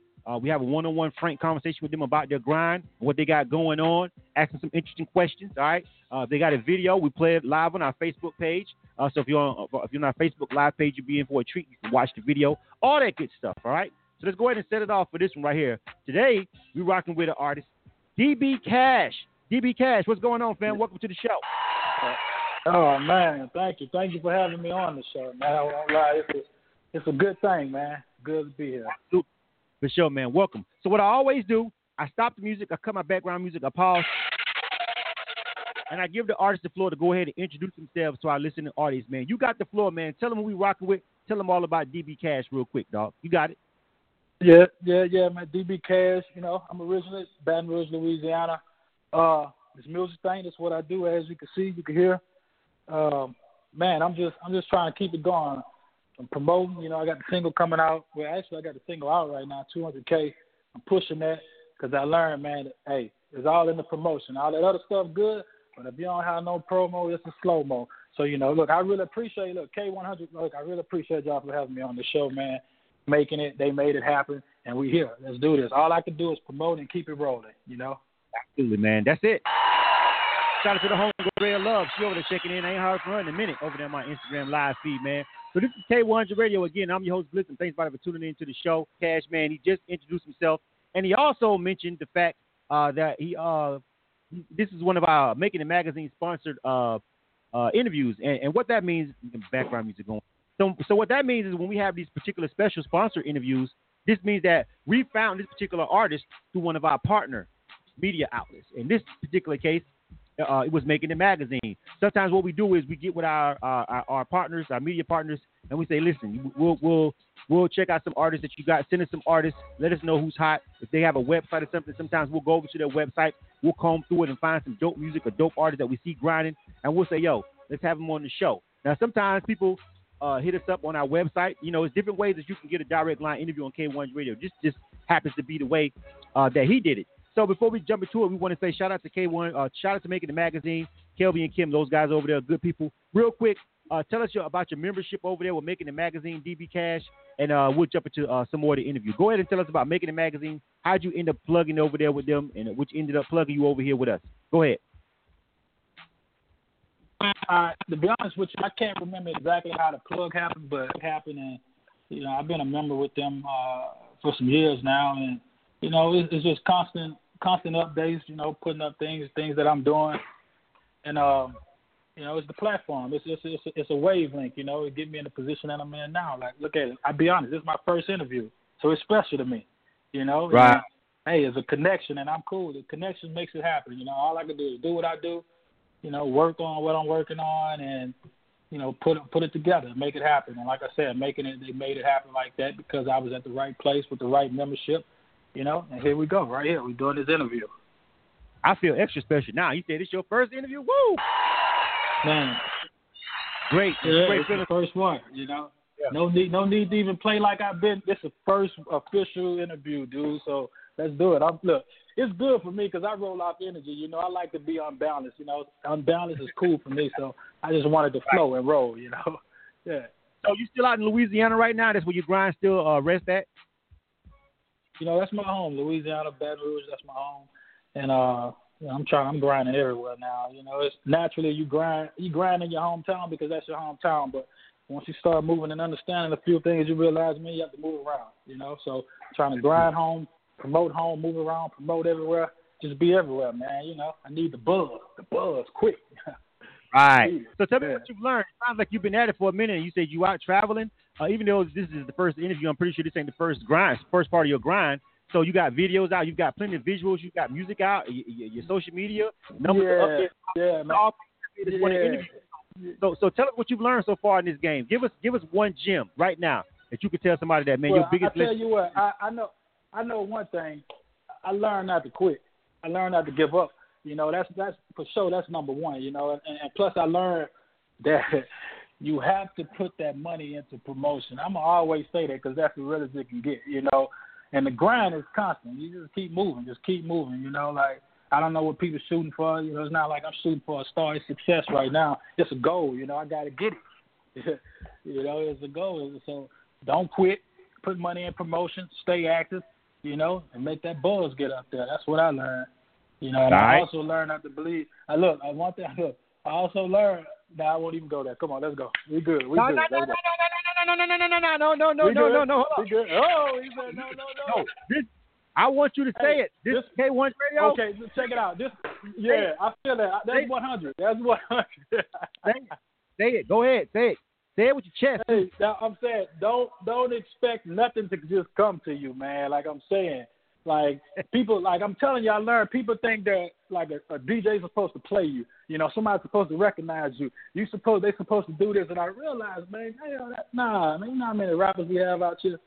We have a one-on-one frank conversation with them about their grind, what they got going on, asking some interesting questions, all right? If they got a video, we play it live on our Facebook page. So if you're on our Facebook live page, you'll be in for a treat. You can watch the video, all that good stuff, all right? So let's go ahead and set it off for this one right here. Today, we're rocking with an artist, DB Cash. DB Cash, what's going on, fam? Welcome to the show. Oh, man, thank you. Thank you for having me on the show, man. I won't lie. It's a good thing, man. Good to be here. For sure, man. Welcome. So what I always do, I stop the music, I cut my background music, I pause, and I give the artist the floor to go ahead and introduce themselves to our listening audience, man. You got the floor, man. Tell them who we rocking with. Tell them all about DB Cash real quick, dog. You got it. Yeah, man. DB Cash, you know, I'm originally Baton Rouge, Louisiana. This music thing, that's what I do. As you can see, you can hear. Man, I'm just trying to keep it going. I'm promoting, you know, I got the single coming out. Well, actually, I got the single out right now, 200K. I'm pushing that because I learned, man, that, hey, it's all in the promotion. All that other stuff good, but if you don't have no promo, it's a slow-mo. So, you know, look, I really appreciate, K100, I really appreciate y'all for having me on the show, man. Making it, they made it happen, and we here. Let's do this. All I can do is promote and keep it rolling, you know? Absolutely, man. That's it. Shout out to the home girl, Ray of Love. She over there checking in. I ain't heard from her in a minute over there on my Instagram live feed, man. So this is K100 Radio again. I'm your host, Bliss, and thanks, everybody, for tuning in to the show. Cash, man, he just introduced himself, and he also mentioned the fact that this is one of our Making It Magazine sponsored interviews, and what that means, background music going. So what that means is when we have these particular special sponsor interviews, this means that we found this particular artist through one of our partner media outlets. In this particular case, it was Making It Magazine. Sometimes what we do is we get with our partners, our media partners, and we say, listen, we'll check out some artists that you got. Send us some artists. Let us know who's hot. If they have a website or something, sometimes we'll go over to their website. We'll comb through it and find some dope music or dope artists that we see grinding, and we'll say, yo, let's have them on the show. Now, sometimes people hit us up on our website. You know, there's different ways that you can get a Direct Line interview on K1 Radio. This just happens to be the way that he did it. So before we jump into it, we want to say shout out to K1, shout out to Making It Magazine, Kelby and Kim, those guys over there are good people. Real quick, tell us about your membership over there with Making It Magazine, DB Cash, and we'll jump into some more of the interview. Go ahead and tell us about Making It Magazine. How'd you end up plugging over there with them, and which ended up plugging you over here with us? Go ahead. To be honest with you, I can't remember exactly how the plug happened, but it happened, and you know, I've been a member with them for some years now, and you know, it's just constant updates, you know, putting up things that I'm doing. And, you know, it's the platform. It's a wavelength, you know. It get me in the position that I'm in now. Like, look at it. I'll be honest. This is my first interview, so it's special to me, you know. Right. And, hey, it's a connection, and I'm cool. The connection makes it happen, you know. All I can do is do what I do, you know, work on what I'm working on and, you know, put it together, make it happen. And like I said, they made it happen like that because I was at the right place with the right membership. You know, and here we go, right here. We're doing this interview. I feel extra special now. You said it's your first interview? Woo! Man. Great. Yeah, great. It's the first one, you know. Yeah. No need to even play like I've been. This is the first official interview, dude, so let's do it. Look, it's good for me because I roll off energy. You know, I like to be unbalanced. You know, unbalanced is cool for me, so I just wanted to flow and roll, you know. Yeah. So you still out in Louisiana right now? That's where your grind still rest at? you know, that's my home. Louisiana, Baton Rouge, that's my home. And I'm grinding everywhere now. You know, it's naturally you grind in your hometown because that's your hometown. But once you start moving and understanding a few things, you realize, man, you have to move around. You know, so trying to grind home, promote home, move around, promote everywhere, just be everywhere, man. You know, I need the buzz, quick. Right. So tell me what you've learned. It sounds like you've been at it for a minute. And you said you out traveling. Even though this is the first interview, I'm pretty sure this ain't the first part of your grind. So you got videos out. You've got plenty of visuals. You've got music out. Your social media numbers are up there. Yeah, man. Yeah. So tell us what you've learned so far in this game. Give us one gem right now that you could tell somebody that, man, your biggest lesson. I tell you what, I know one thing. I learned not to quit. I learned not to give up. You know, that's for sure. That's number one. You know, and plus I learned that you have to put that money into promotion. I'm gonna always say that because that's as real as it can get. You know, and the grind is constant. You just keep moving, You know, like I don't know what people shooting for. You know, it's not like I'm shooting for a star. It's success right now. It's a goal. You know, I gotta get it. You know, it's a goal. So don't quit. Put money in promotion. Stay active. You know, and make that buzz get up there. That's what I learned. You know, and I also learned not to believe. I also learned that I won't even go there. Come on, let's go. We good. We good. No. We good. Oh, he said no. I want you to say it. This K100 Radio. Okay, check it out. I feel that. That's 100. That's 100. Say it. Go ahead. Say it. Say it with your chest. Hey, I'm saying, don't expect nothing to just come to you, man. Like I'm saying. Like, people, like, I'm telling you, I learned people think that, like, a DJ's supposed to play you. You know, somebody's supposed to recognize you. They're supposed to do this. And I realized, man, hell, you know how many rappers we have out here?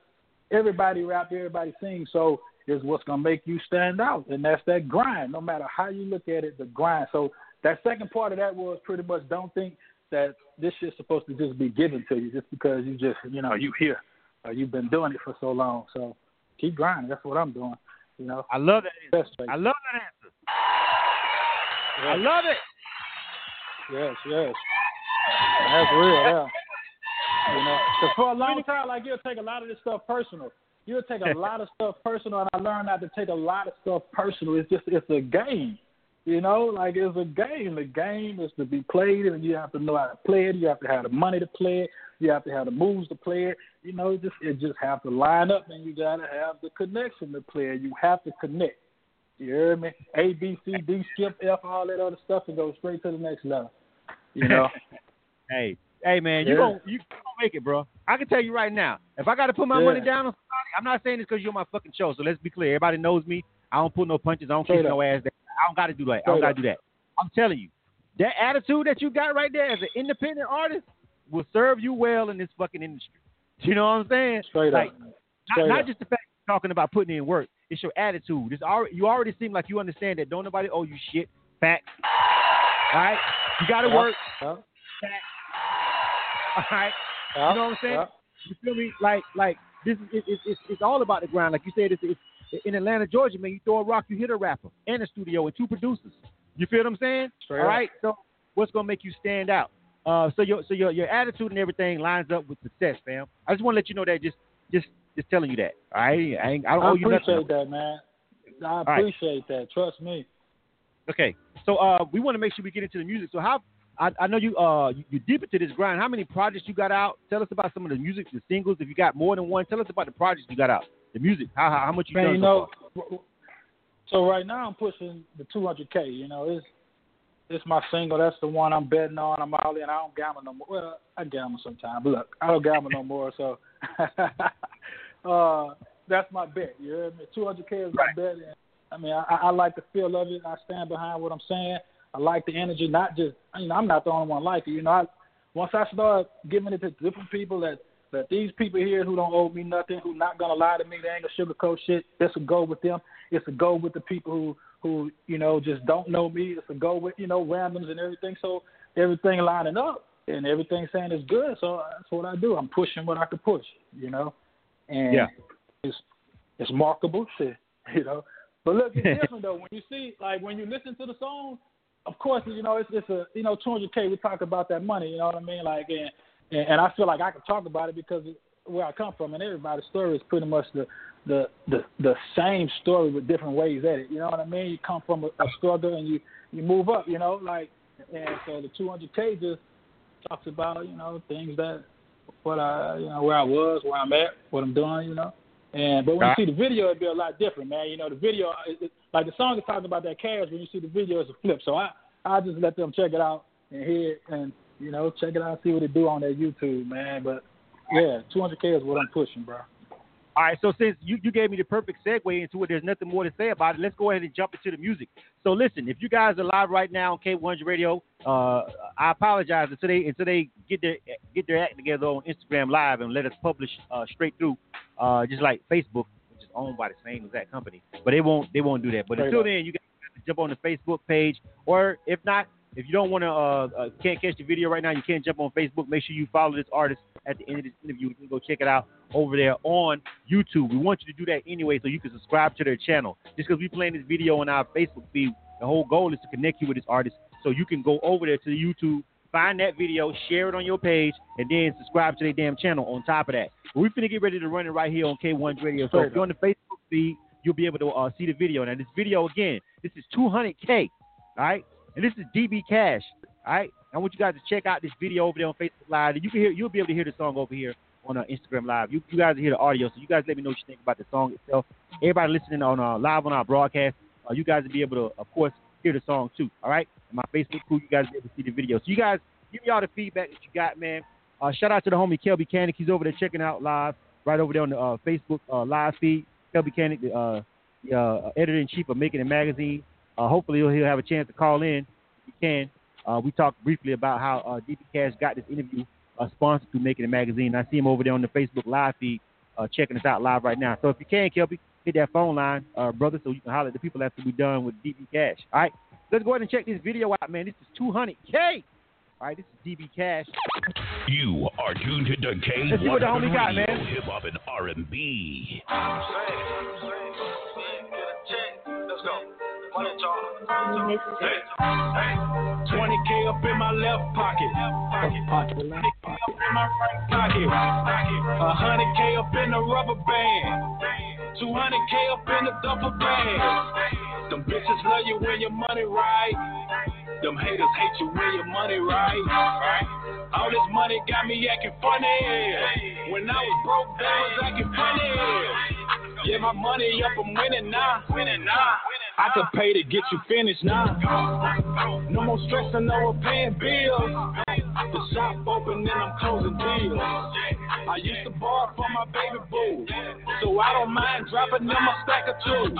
Everybody rap, everybody sing. So it's what's going to make you stand out. And that's that grind. No matter how you look at it, the grind. So that second part of that was pretty much don't think that this shit's supposed to just be given to you just because you just, you know, you here. Or you've been doing it for so long. So keep grinding. That's what I'm doing. You know, I love that answer. Yeah. I love it. Yes. That's real, yeah. You know, for a long time, like, you'll take a lot of this stuff personal. And I learned not to take a lot of stuff personal. It's a game. You know, like, it's a game. The game is to be played, and you have to know how to play it. You have to have the money to play it. You have to have the moves to play it. You know, it just have to line up, and you got to have the connection to play it. You have to connect. You hear me? A, B, C, D, skip, F, all that other stuff, and go straight to the next level. You know? Hey, man, you gonna make it, bro. I can tell you right now, if I got to put my money down on somebody, I'm not saying this because you're my fucking show, so let's be clear. Everybody knows me. I don't pull no punches. I don't kick no ass down. I don't got to do that. I'm telling you, that attitude that you got right there as an independent artist will serve you well in this fucking industry. You know what I'm saying? Not just the fact you're talking about putting in work. It's your attitude. You already seem like you understand that. Don't nobody owe you shit. Facts. All right? You got to work. Facts. All right? You know what I'm saying? You feel me? Like this is it's all about the grind. Like you said, it's in Atlanta, Georgia, man, you throw a rock, you hit a rapper and a studio and two producers. You feel what I'm saying? Straight all right. So what's gonna make you stand out? So your attitude and everything lines up with success, fam. I just want to let you know that. Just telling you that. All right. I don't owe you nothing. I appreciate that, man. I appreciate that. Trust me. Okay. So we want to make sure we get into the music. So how? I know you're deep into this grind. How many projects you got out? Tell us about some of the music, the singles. If you got more than one, tell us about the projects you got out. The music, how much you done? You know, so right now I'm pushing the 200K. You know, it's my single. That's the one I'm betting on. I'm all in. I don't gamble no more. Well, I gamble sometimes. But look, I don't gamble no more. So that's my bet. You hear me? 200K is my bet. And, I mean, I like the feel of it. I stand behind what I'm saying. I like the energy. Not just, you know, I'm not the only one like it. You know, once I start giving it to different people that these people here who don't owe me nothing, who not going to lie to me, they ain't going to sugarcoat shit, it's a go with them. It's a go with the people who you know, just don't know me. It's a go with, you know, randoms and everything. So everything lining up and everything saying is good. So that's what I do. I'm pushing what I can push, you know. And it's markable shit, you know. But look, it's different, though. When you see, like, when you listen to the song, of course, you know, it's a, you know, 200K, we talk about that money, you know what I mean? Like, and I feel like I can talk about it because where I come from, and everybody's story is pretty much the same story with different ways at it. You know what I mean? You come from a struggle and you move up, you know, like, and so the 200K just talks about, you know, things that, what I, you know, where I was, where I'm at, what I'm doing, you know. And but when you see the video, it'd be a lot different, man. You know, the video, like the song is talking about that cash. When you see the video, it's a flip. So I just let them check it out and hear it and, you know, check it out, see what it do on their YouTube, man. But yeah, 200K is what I'm pushing, bro. All right, so since you gave me the perfect segue into it, there's nothing more to say about it. Let's go ahead and jump into the music. So listen, if you guys are live right now on K100 Radio, I apologize until they get their act together on Instagram Live and let us publish straight through, just like Facebook, which is owned by the same exact company. But they won't do that. But until then, you guys have to jump on the Facebook page, or if not, if you don't want to can't catch the video right now, you can't jump on Facebook. Make sure you follow this artist at the end of this interview. You can go check it out over there on YouTube. We want you to do that anyway so you can subscribe to their channel. Just because we're playing this video on our Facebook feed, the whole goal is to connect you with this artist so you can go over there to YouTube, find that video, share it on your page, and then subscribe to their damn channel on top of that. But we're finna get ready to run it right here on K1 Radio. So if you're on the Facebook feed, you'll be able to see the video. Now, this video, again, this is 200K, all right? And this is DB Cash, all right? I want you guys to check out this video over there on Facebook Live. And you'll be able to hear the song over here on Instagram Live. You guys will hear the audio, so you guys let me know what you think about the song itself. Everybody listening on live on our broadcast, you guys will be able to, of course, hear the song too, all right? And my Facebook crew, you guys will be able to see the video. So you guys, give me all the feedback that you got, man. Shout out to the homie Kelby Canik. He's over there checking out live, right over there on the Facebook live feed. Kelby Canik, the editor-in-chief of Making It Magazine. Hopefully he'll have a chance to call in if he can. We talked briefly about how DB Cash got this interview sponsored through Making It Magazine. I see him over there on the Facebook live feed checking us out live right now. So if you can, Kelby, hit that phone line, brother, so you can holler at the people after we're done with DB Cash. All right, let's go ahead and check this video out, man. This is 200K. All right, this is DB Cash. You are tuned to the K100. Let's see what the homie got, man. Hip hop and R&B. Let's go. 20K up in my left pocket, 100K up in my right pocket, 100K up in the rubber band, 200K up in the double bag. Them bitches love you when your money right, them haters hate you when your money right. All this money got me acting funny. When I was broke, they was acting funny. Yeah, my money up, I'm winning now. I could pay to get you finished now. No more stressing over paying bills. The shop open and I'm closing deals. I used to borrow for my baby boo, so I don't mind dropping them a stack or two.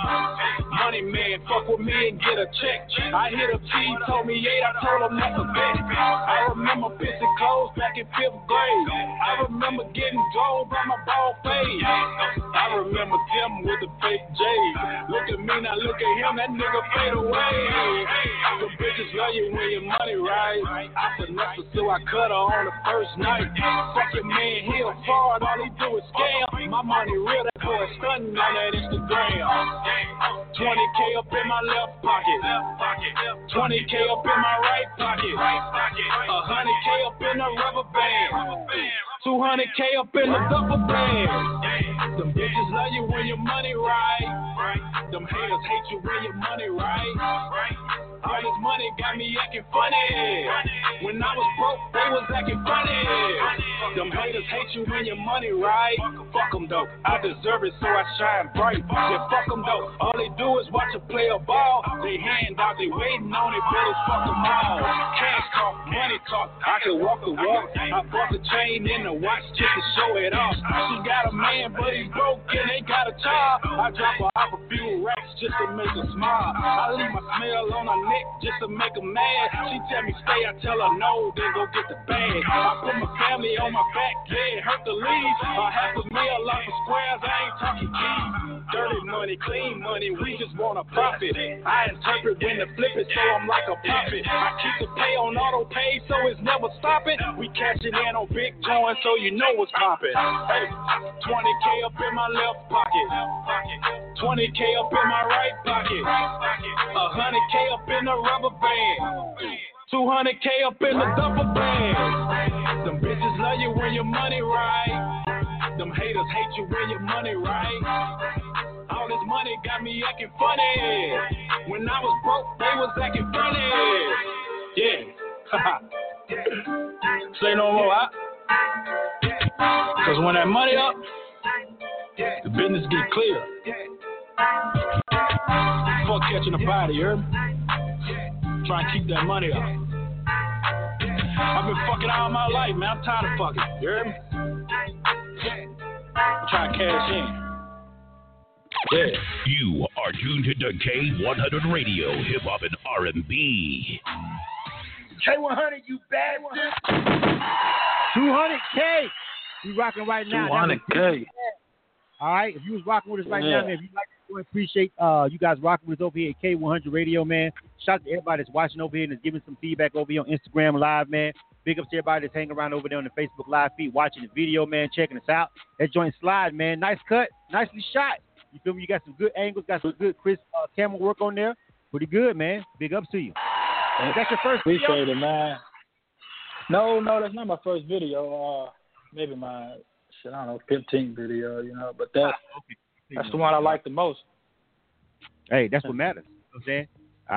Money man, fuck with me and get a check. I hit a T, told me 8, I told him that's a bet. I remember pissing clothes back in 5th grade. I remember getting drove by my bald face. I remember Tim with the fake J's. Look at me now, look at him. That nigga fade away. The bitches love you when your money right. I finessed her till I cut her on the first night. Fuck your man, he'll fraud, all he do is scam. My money real, that boy stunning on that Instagram. 20K up in my left pocket, 20K up in my right pocket, 100K up in the rubber band, 200K up in the double band. Them bitches love you when your money right. Them haters hate you when your money right. All this money got me acting funny. When I was broke, they was acting funny. Them haters hate you when your money right. Fuck them though, I deserve it so I shine bright. Yeah, fuck them though, all they do is watch a player ball. They hand out, they waiting on it, but it's fuck them all. Cash talk, money talk, I can walk the walk. I bought the chain and the watch just to show it off. She got a man, but he's broke and ain't got a child. I drop her off a few racks just to make her smile. I leave my smell on her neck just to make her mad. She tell me stay, I tell her no, then go get the bag. I put my family on my back, yeah, it hurt to leave. I have a meal off of squares, I ain't talking keys. Dirty money, clean money, we just want a profit. I interpret when to flip it, so I'm like a puppet. I keep the pay on auto pay, so it's never stopping. We cashing in on Big John, so you know what's popping. Hey, 20K up in my left pocket, 20K up in my right pocket, 100K up in the rubber band, 200K up in the double band. Them bitches love you when your money right. niggas hate you with your money, right? All this money got me acting funny. When I was broke, they was acting funny. Yeah. Say no more, huh? Cause when that money up, the business get clear. Fuck catching a body, you heard me? Try and keep that money up. I've been fucking all my life, man. I'm tired of fucking, you heard me? I'm trying to cash in. Yeah. You are tuned to K100 Radio, Hip Hop and R&B. K100, you bad one. 200K. You rocking right now. 200K. All right. If you was rocking with us right now, man, if you like it, we appreciate you guys rocking with us over here at K100 Radio, man. Shout out to everybody that's watching over here and is giving some feedback over here on Instagram Live, man. Big ups to everybody that's hanging around over there on the Facebook Live feed, watching the video, man, checking us out. That joint slide, man. Nice cut. Nicely shot. You feel me? You got some good angles, got some good crisp camera work on there. Pretty good, man. Big ups to you. That's your first video? Appreciate it, man. No, that's not my first video. Maybe my, 15th video, But that's the one I like the most. Hey, that's what matters. You know what I'm saying? All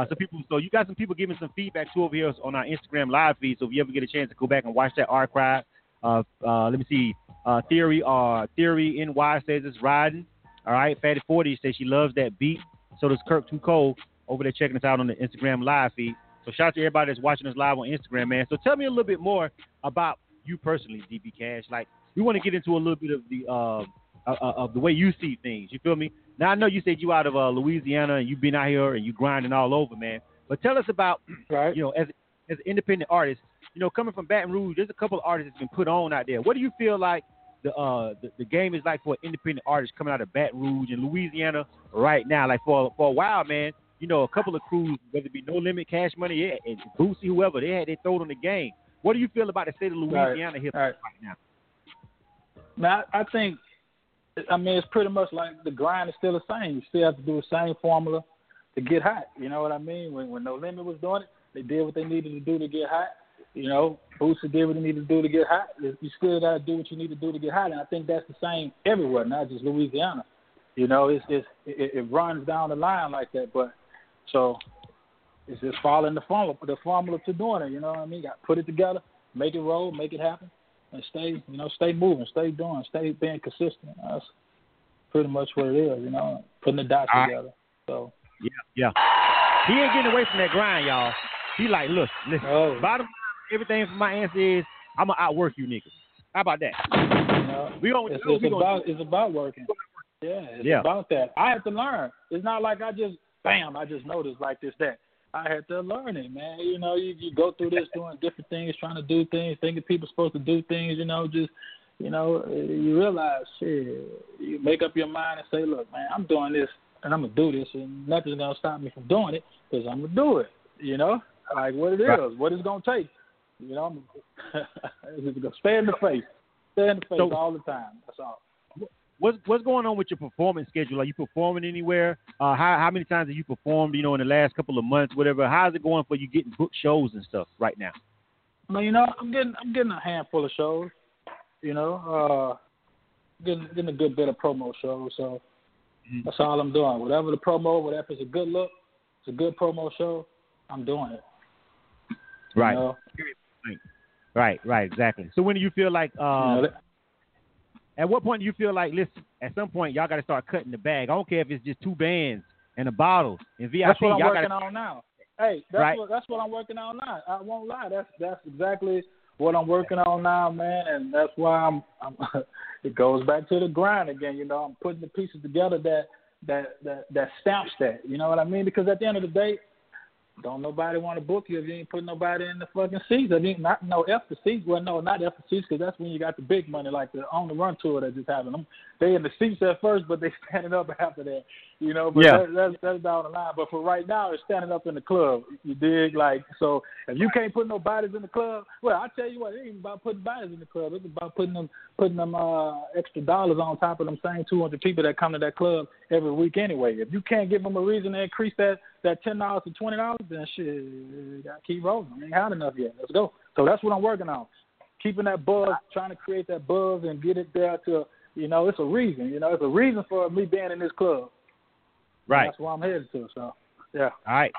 right. So you got some people giving some feedback too over here on our Instagram live feed. So if you ever get a chance to go back and watch that archive, let me see. Theory NY says it's riding. All right, Fatty 40 says she loves that beat. So does Kirk Too Cold over there checking us out on the Instagram live feed. So shout out to everybody that's watching us live on Instagram, man. So tell me a little bit more about you personally, DB Cash. Like, we want to get into a little bit of the way you see things. You feel me? Now I know you said you out of Louisiana and you been out here and you grinding all over, man. But tell us about as an independent artist. Coming from Baton Rouge, there's a couple of artists that's been put on out there. What do you feel like the game is like for an independent artist coming out of Baton Rouge and Louisiana right now? Like for a while, man, a couple of crews, whether it be No Limit, Cash Money, and Boosie, whoever, they had their throat on the game. What do you feel about the state of Louisiana hip hop right now? Man, I think, it's pretty much like the grind is still the same. You still have to do the same formula to get hot. You know what I mean? When No Limit was doing it, they did what they needed to do to get hot. Boosie did what he needed to do to get hot. You still got to do what you need to do to get hot. And I think that's the same everywhere, not just Louisiana. It runs down the line like that. But so it's just following the formula to doing it. You know what I mean? Got to put it together, make it roll, make it happen, and stay moving, stay doing, stay being consistent. That's pretty much what it is, putting the dots together. So yeah. He ain't getting away from that grind, y'all. He like, listen, bottom line. Everything from my answer is I'm gonna outwork you niggas. How about that? It's about working. Yeah, about that. I had to learn. It's not like I just noticed like this that. I had to learn it, man. You go through this doing different things, trying to do things, thinking people are supposed to do things. You realize shit. You make up your mind and say, look, man, I'm doing this and I'm gonna do this, and nothing's gonna stop me from doing it because I'm gonna do it. Like what it is, what it's gonna take. Stay in the face all the time. That's all. What's going on with your performance schedule? Are you performing anywhere? How many times have you performed? In the last couple of months, whatever. How's it going for you getting booked shows and stuff right now? I'm getting a handful of shows. Getting a good bit of promo shows. So that's all I'm doing. Whatever the promo, whatever it's a good look, it's a good promo show. I'm doing it. Right. Right, exactly. So when do you feel like at what point do you feel like, listen, at some point y'all gotta start cutting the bag. I don't care if it's just two bands and a bottle and VIP. That's what I'm working on now. Hey, that's what I'm working on now. I won't lie. That's exactly what I'm working on now, man, and that's why I'm it goes back to the grind again, I'm putting the pieces together that stamps that. You know what I mean? Because at the end of the day, don't nobody want to book you if you ain't put nobody in the fucking seats. Not F the seats, because that's when you got the big money, like the On the Run tour that just happened. They in the seats at first, but they standing up after that, But that's down the line. But for right now, it's standing up in the club. You dig? So if you can't put no bodies in the club, well, I tell you what, it ain't about putting bodies in the club. It's about putting them extra dollars on top of them same 200 people that come to that club every week anyway. If you can't give them a reason to increase that $10 to $20, then shit, gotta keep rolling. I ain't had enough yet. Let's go. So that's what I'm working on. keeping that buzz, trying to create that buzz and get it there to, you know, it's a reason. You know, it's a reason for me being in this club. Right. And that's where I'm headed to, so, yeah. All right.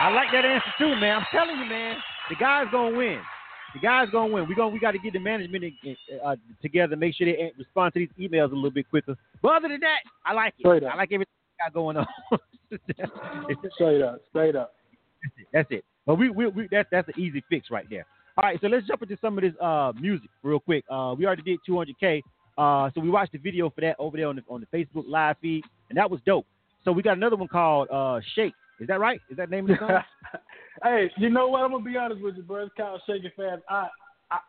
I like that answer, too, man. I'm telling you, man, the guy's going to win. The guy's going to win. We got to get the management together, make sure they respond to these emails a little bit quicker. But other than that, I like it. Straight up. I like everything we got going on. Straight up. That's it. But that's an easy fix right there. All right, so let's jump into some of this music real quick. We already did 200K, so we watched the video for that over there on the Facebook live feed, and that was dope. So we got another one called Shake. Is that right? Is that the name of the song? Hey, you know what? I'm gonna be honest with you, bro. It's called Shake It Fast. I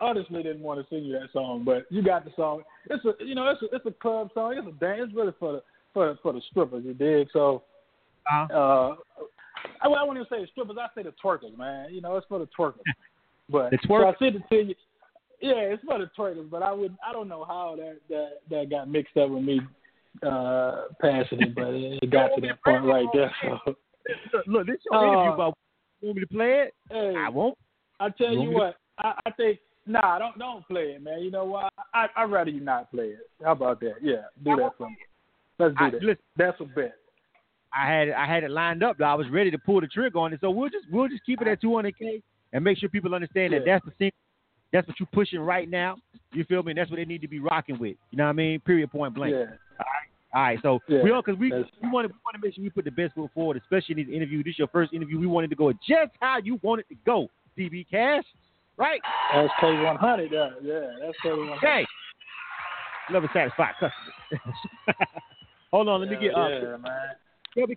honestly didn't want to sing you that song, but you got the song. It's a it's a club song. It's a dance. It's really for the strippers. You dig? So. I wouldn't even say the strippers. I say the twerkers, man. You know, it's for the twerkers. But the twerkers. So I said it to you. Yeah, it's for the twerkers. But I don't know how that got mixed up with me passing it, but it got to that point right there. So. Look, this your interview, but you want me to play it? Hey, I won't. I tell you what, I think don't play it, man. You know why? I'd rather you not play it. How about that? Yeah, do that for me. Let's do that. Listen, that's a bet. I had it lined up. Though. I was ready to pull the trigger on it. So we'll just keep it at 200K and make sure people understand that that's the thing. That's what you're pushing right now. You feel me? And that's what they need to be rocking with. You know what I mean? Period. Point blank. Yeah. All right. So we want to make sure we put the best foot forward, especially in these interviews. This is your first interview. We wanted to go just how you want it to go. DB Cash, right? That's K100. Yeah. That's K100. Okay. Love and satisfied customers. Hold on. Let me get up. Yeah, man. Kelby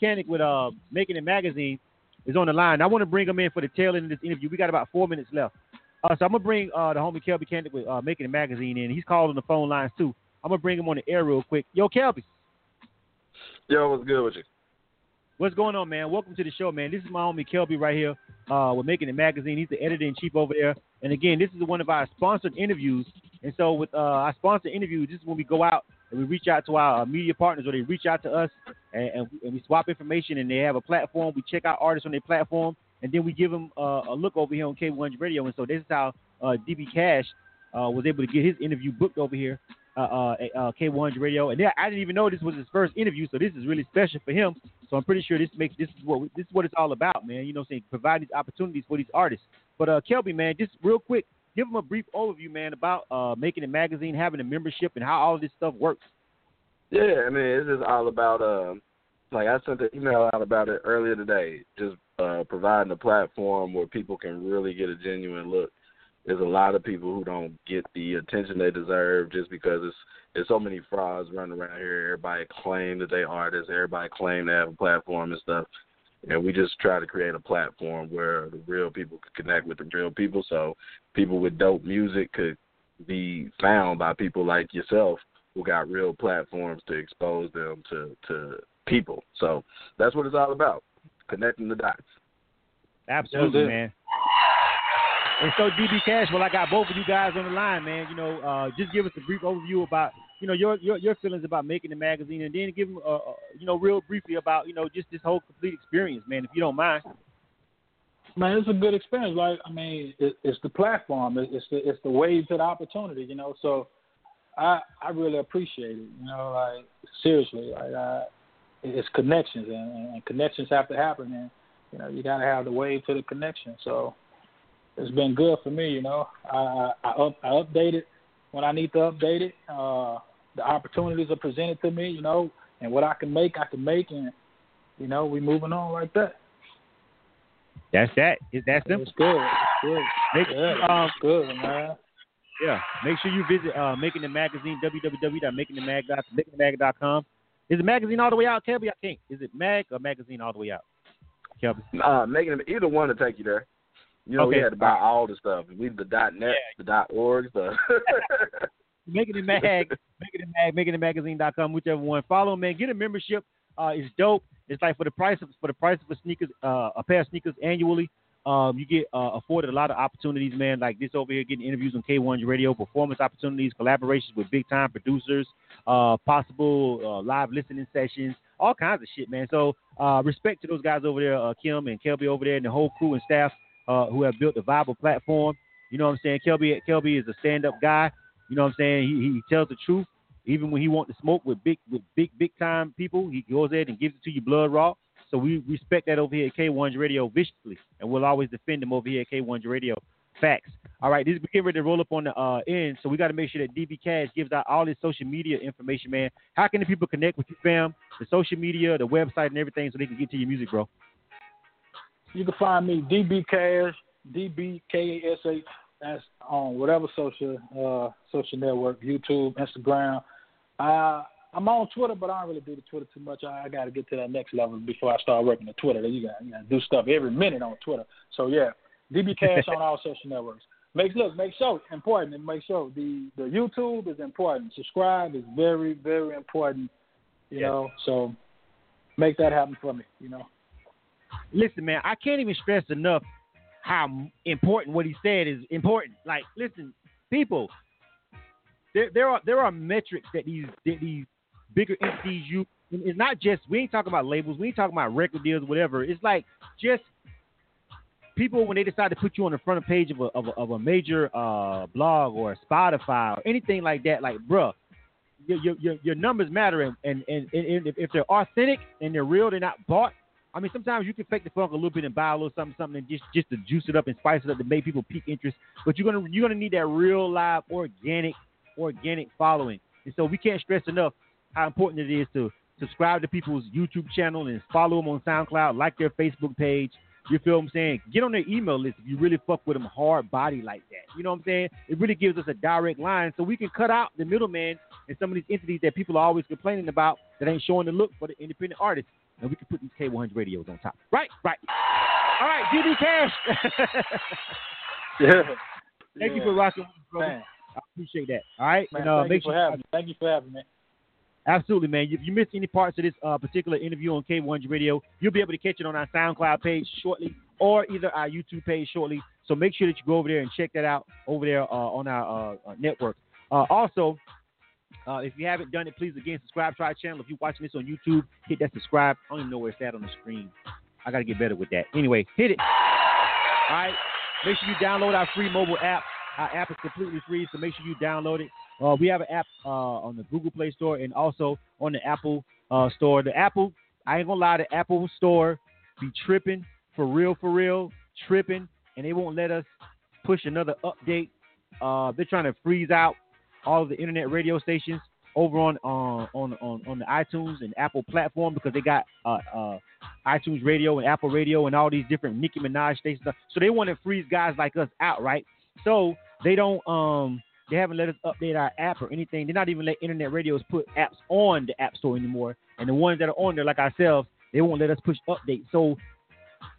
Canik with Making It Magazine is on the line. I want to bring him in for the tail end of this interview. We got about 4 minutes left. So I'm going to bring the homie Kelby Canik with Making It Magazine in. He's calling the phone lines, too. I'm going to bring him on the air real quick. Yo, Kelby. Yo, what's good with you? What's going on, man? Welcome to the show, man. This is my homie Kelby right here with Making It Magazine. He's the editor-in-chief over there. And, again, this is one of our sponsored interviews. And so with our sponsored interviews, this is when we go out. We reach out to our media partners, or they reach out to us, and we swap information, and they have a platform. We check out artists on their platform, and then we give them a look over here on K100 Radio. And so this is how DB Cash was able to get his interview booked over here at K100 Radio. And I didn't even know this was his first interview, so this is really special for him. So I'm pretty sure this is what it's all about, man. You know what I'm saying? Providing these opportunities for these artists. But Kelby, man, just real quick, give them a brief overview, man, about Making It Magazine, having a membership, and how all this stuff works. Yeah, I mean, it's just all about, like I sent an email out about it earlier today, just providing a platform where people can really get a genuine look. There's a lot of people who don't get the attention they deserve just because there's so many frauds running around here. Everybody claim that they artists. Everybody claim they have a platform and stuff. And we just try to create a platform where the real people could connect with the real people, so people with dope music could be found by people like yourself who got real platforms to expose them to people. So that's what it's all about, connecting the dots. Absolutely, man. And so, DB Cash, well, I got both of you guys on the line, man. You know, just give us a brief overview about, you know, your feelings about Making the Magazine, and then give them, you know, real briefly about, you know, just this whole complete experience, man, if you don't mind. Man, it's a good experience. Like, I mean, it's the platform. It's the wave to the opportunity, you know. So I really appreciate it, you know, like, seriously. Like, it's connections, and connections have to happen, and, you know, you got to have the wave to the connection. So it's been good for me, you know. I update it when I need to update it. The opportunities are presented to me, you know, and what I can make, and, you know, we moving on like that. That's that. It's that simple. It's good. It's good, man. Yeah. Make sure you visit Making the Magazine, www.makingitmag.com. Is it magazine all the way out, Kelby? I think. Is it mag or magazine all the way out, Kelby? Making it, either one to take you there. You know, we had to buy all the stuff. We the .net, the .org, the makingitmag.com, whichever one. Follow, man. Get a membership. It's dope. It's like for the price of sneakers, a pair of sneakers annually. You get afforded a lot of opportunities, man. Like this over here, getting interviews on K100 Radio, performance opportunities, collaborations with big time producers, possible live listening sessions, all kinds of shit, man. So respect to those guys over there, Kim and Kelby over there, and the whole crew and staff who have built a viable platform. You know what I'm saying? Kelby is a stand-up guy. You know what I'm saying? He tells the truth. Even when he wants to smoke with big time people, he goes ahead and gives it to you blood raw. So we respect that over here at K100 Radio viciously, and we'll always defend them over here at K100 Radio. Facts. All right, this is getting ready to roll up on the end, so we got to make sure that DB Cash gives out all his social media information, man. How can the people connect with you, fam? The social media, the website, and everything, so they can get to your music, bro. You can find me, DB Cash, DBKASH. That's on whatever social network, YouTube, Instagram. I'm on Twitter, but I don't really do the Twitter too much. I got to get to that next level before I start working the Twitter. You got to do stuff every minute on Twitter. So, yeah, DB Cash on all social networks. Make sure, important, and make sure the YouTube is important. Subscribe is very, very important, you know. So make that happen for me, you know. Listen, man, I can't even stress enough how important what he said is important. Like, listen, people, there are metrics that these bigger entities use. It's not just, we ain't talking about labels, we ain't talking about record deals, whatever. It's like just people, when they decide to put you on the front page of a major blog or Spotify or anything like that, like, bruh, your numbers matter. And if they're authentic and they're real, they're not bought. I mean, sometimes you can fake the funk a little bit and buy a little something and just to juice it up and spice it up to make people pique interest. But you're gonna need that real, live, organic following. And so we can't stress enough how important it is to subscribe to people's YouTube channel and follow them on SoundCloud, like their Facebook page. You feel what I'm saying? Get on their email list if you really fuck with them hard body like that. You know what I'm saying? It really gives us a direct line so we can cut out the middleman and some of these entities that people are always complaining about that ain't showing the look for the independent artists. And we can put these K100 radios on top. Right. All right, DB Cash. Thank you for rocking, bro. Man. I appreciate that. All right. Man, and, thank you for having me. Absolutely, man. If you missed any parts of this particular interview on K100 Radio, you'll be able to catch it on our SoundCloud page shortly or either our YouTube page shortly. So make sure that you go over there and check that out over there on our network. Also, if you haven't done it, please, again, subscribe to our channel. If you're watching this on YouTube, hit that subscribe. I don't even know where it's at on the screen. I got to get better with that. Anyway, hit it. All right. Make sure you download our free mobile app. Our app is completely free, so make sure you download it. We have an app on the Google Play Store and also on the Apple Store. I ain't going to lie, the Apple Store be tripping, for real, and they won't let us push another update. They're trying to freeze out all of the internet radio stations over on the iTunes and Apple platform because they got iTunes Radio and Apple Radio and all these different Nicki Minaj stations. So they want to freeze guys like us out, right? So they don't they haven't let us update our app or anything. They're not even let internet radios put apps on the app store anymore. And the ones that are on there, like ourselves, they won't let us push updates. So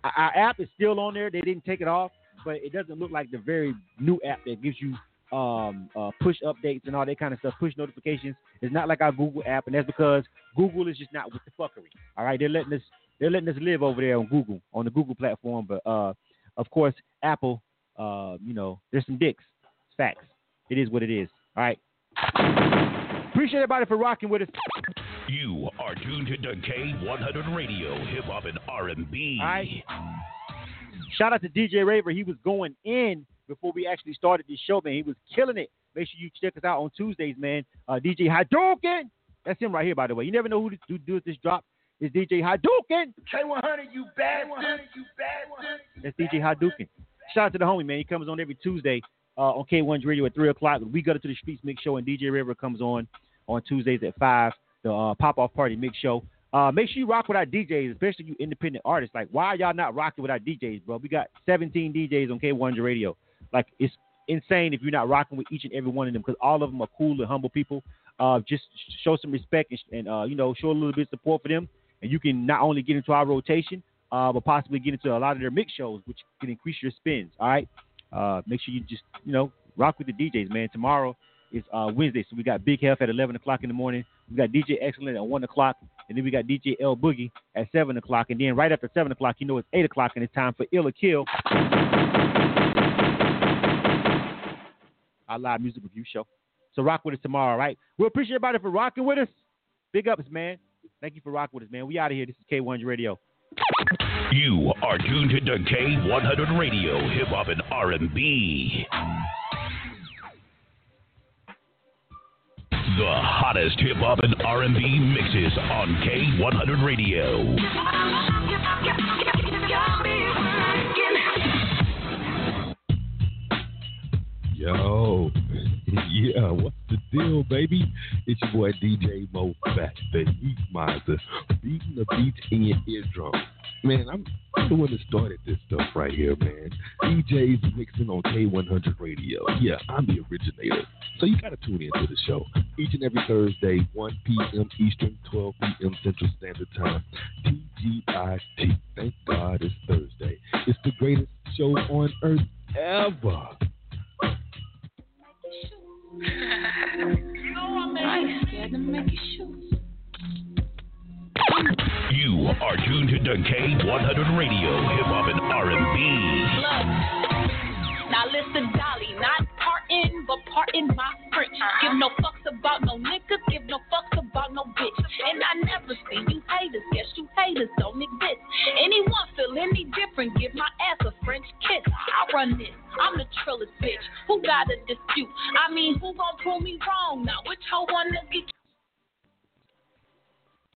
our app is still on there. They didn't take it off, but it doesn't look like the very new app that gives you push updates and all that kind of stuff, push notifications. It's not like our Google app, and that's because Google is just not with the fuckery. All right, they're letting us live over there on Google, on the Google platform. But of course, Apple, there's some dicks. It's facts. It is what it is. All right. Appreciate everybody for rocking with us. You are tuned to K100 Radio, hip hop and R&B. All right. Shout out to DJ Raver. He was going in before we actually started this show, man. He was killing it. Make sure you check us out on Tuesdays, man. DJ Hadouken. That's him right here, by the way. You never know who does this drop. It's DJ Hadouken. K100, you bad one. That's DJ Hadouken. Shout out to the homie, man. He comes on every Tuesday on K100 Radio at 3 o'clock. We go to the Streets Mix Show, and DJ River comes on Tuesdays at 5, the Pop-Off Party Mix Show. Make sure you rock with our DJs, especially you independent artists. Like, why are y'all not rocking with our DJs, bro? We got 17 DJs on K100 Radio. Like, it's insane if you're not rocking with each and every one of them because all of them are cool and humble people. Just show some respect and show a little bit of support for them. And you can not only get into our rotation, but possibly get into a lot of their mix shows, which can increase your spins, all right? Make sure you just, rock with the DJs, man. Tomorrow is Wednesday, so we got Big Hef at 11 o'clock in the morning. We got DJ Excellent at 1 o'clock, and then we got DJ L Boogie at 7 o'clock. And then right after 7 o'clock, it's 8 o'clock, and it's time for Ill or Kill, our live music review show. So rock with us tomorrow, all right? We appreciate everybody for rocking with us. Big ups, man. Thank you for rocking with us, man. We out of here. This is K100 Radio. You are tuned to K100 Radio, Hip Hop and R&B. The hottest hip hop and R&B mixes on K100 Radio. Yo, yeah, what's the deal, baby? It's your boy DJ Mo back, the Heat Miser, beating the beats in your eardrum. Man, I'm the one that started this stuff right here, man. DJs mixing on K100 Radio. Yeah, I'm the originator. So you got to tune into the show each and every Thursday, 1 p.m. Eastern, 12 p.m. Central Standard Time. TGIT. Thank God it's Thursday. It's the greatest show on earth ever. You are tuned to K100 Radio, Hip Hop and R&B. Look, now listen, Dolly, not partin', but partin' my French. Give no fucks about no niggas, give no fucks about no bitch. And I never see you haters, guess you haters don't exist. Anyone feel any different, give my ass a French kiss. I run this. I'm the trillest bitch. Who got a dispute? I mean, who gon' prove me wrong now? Which hoe wanna get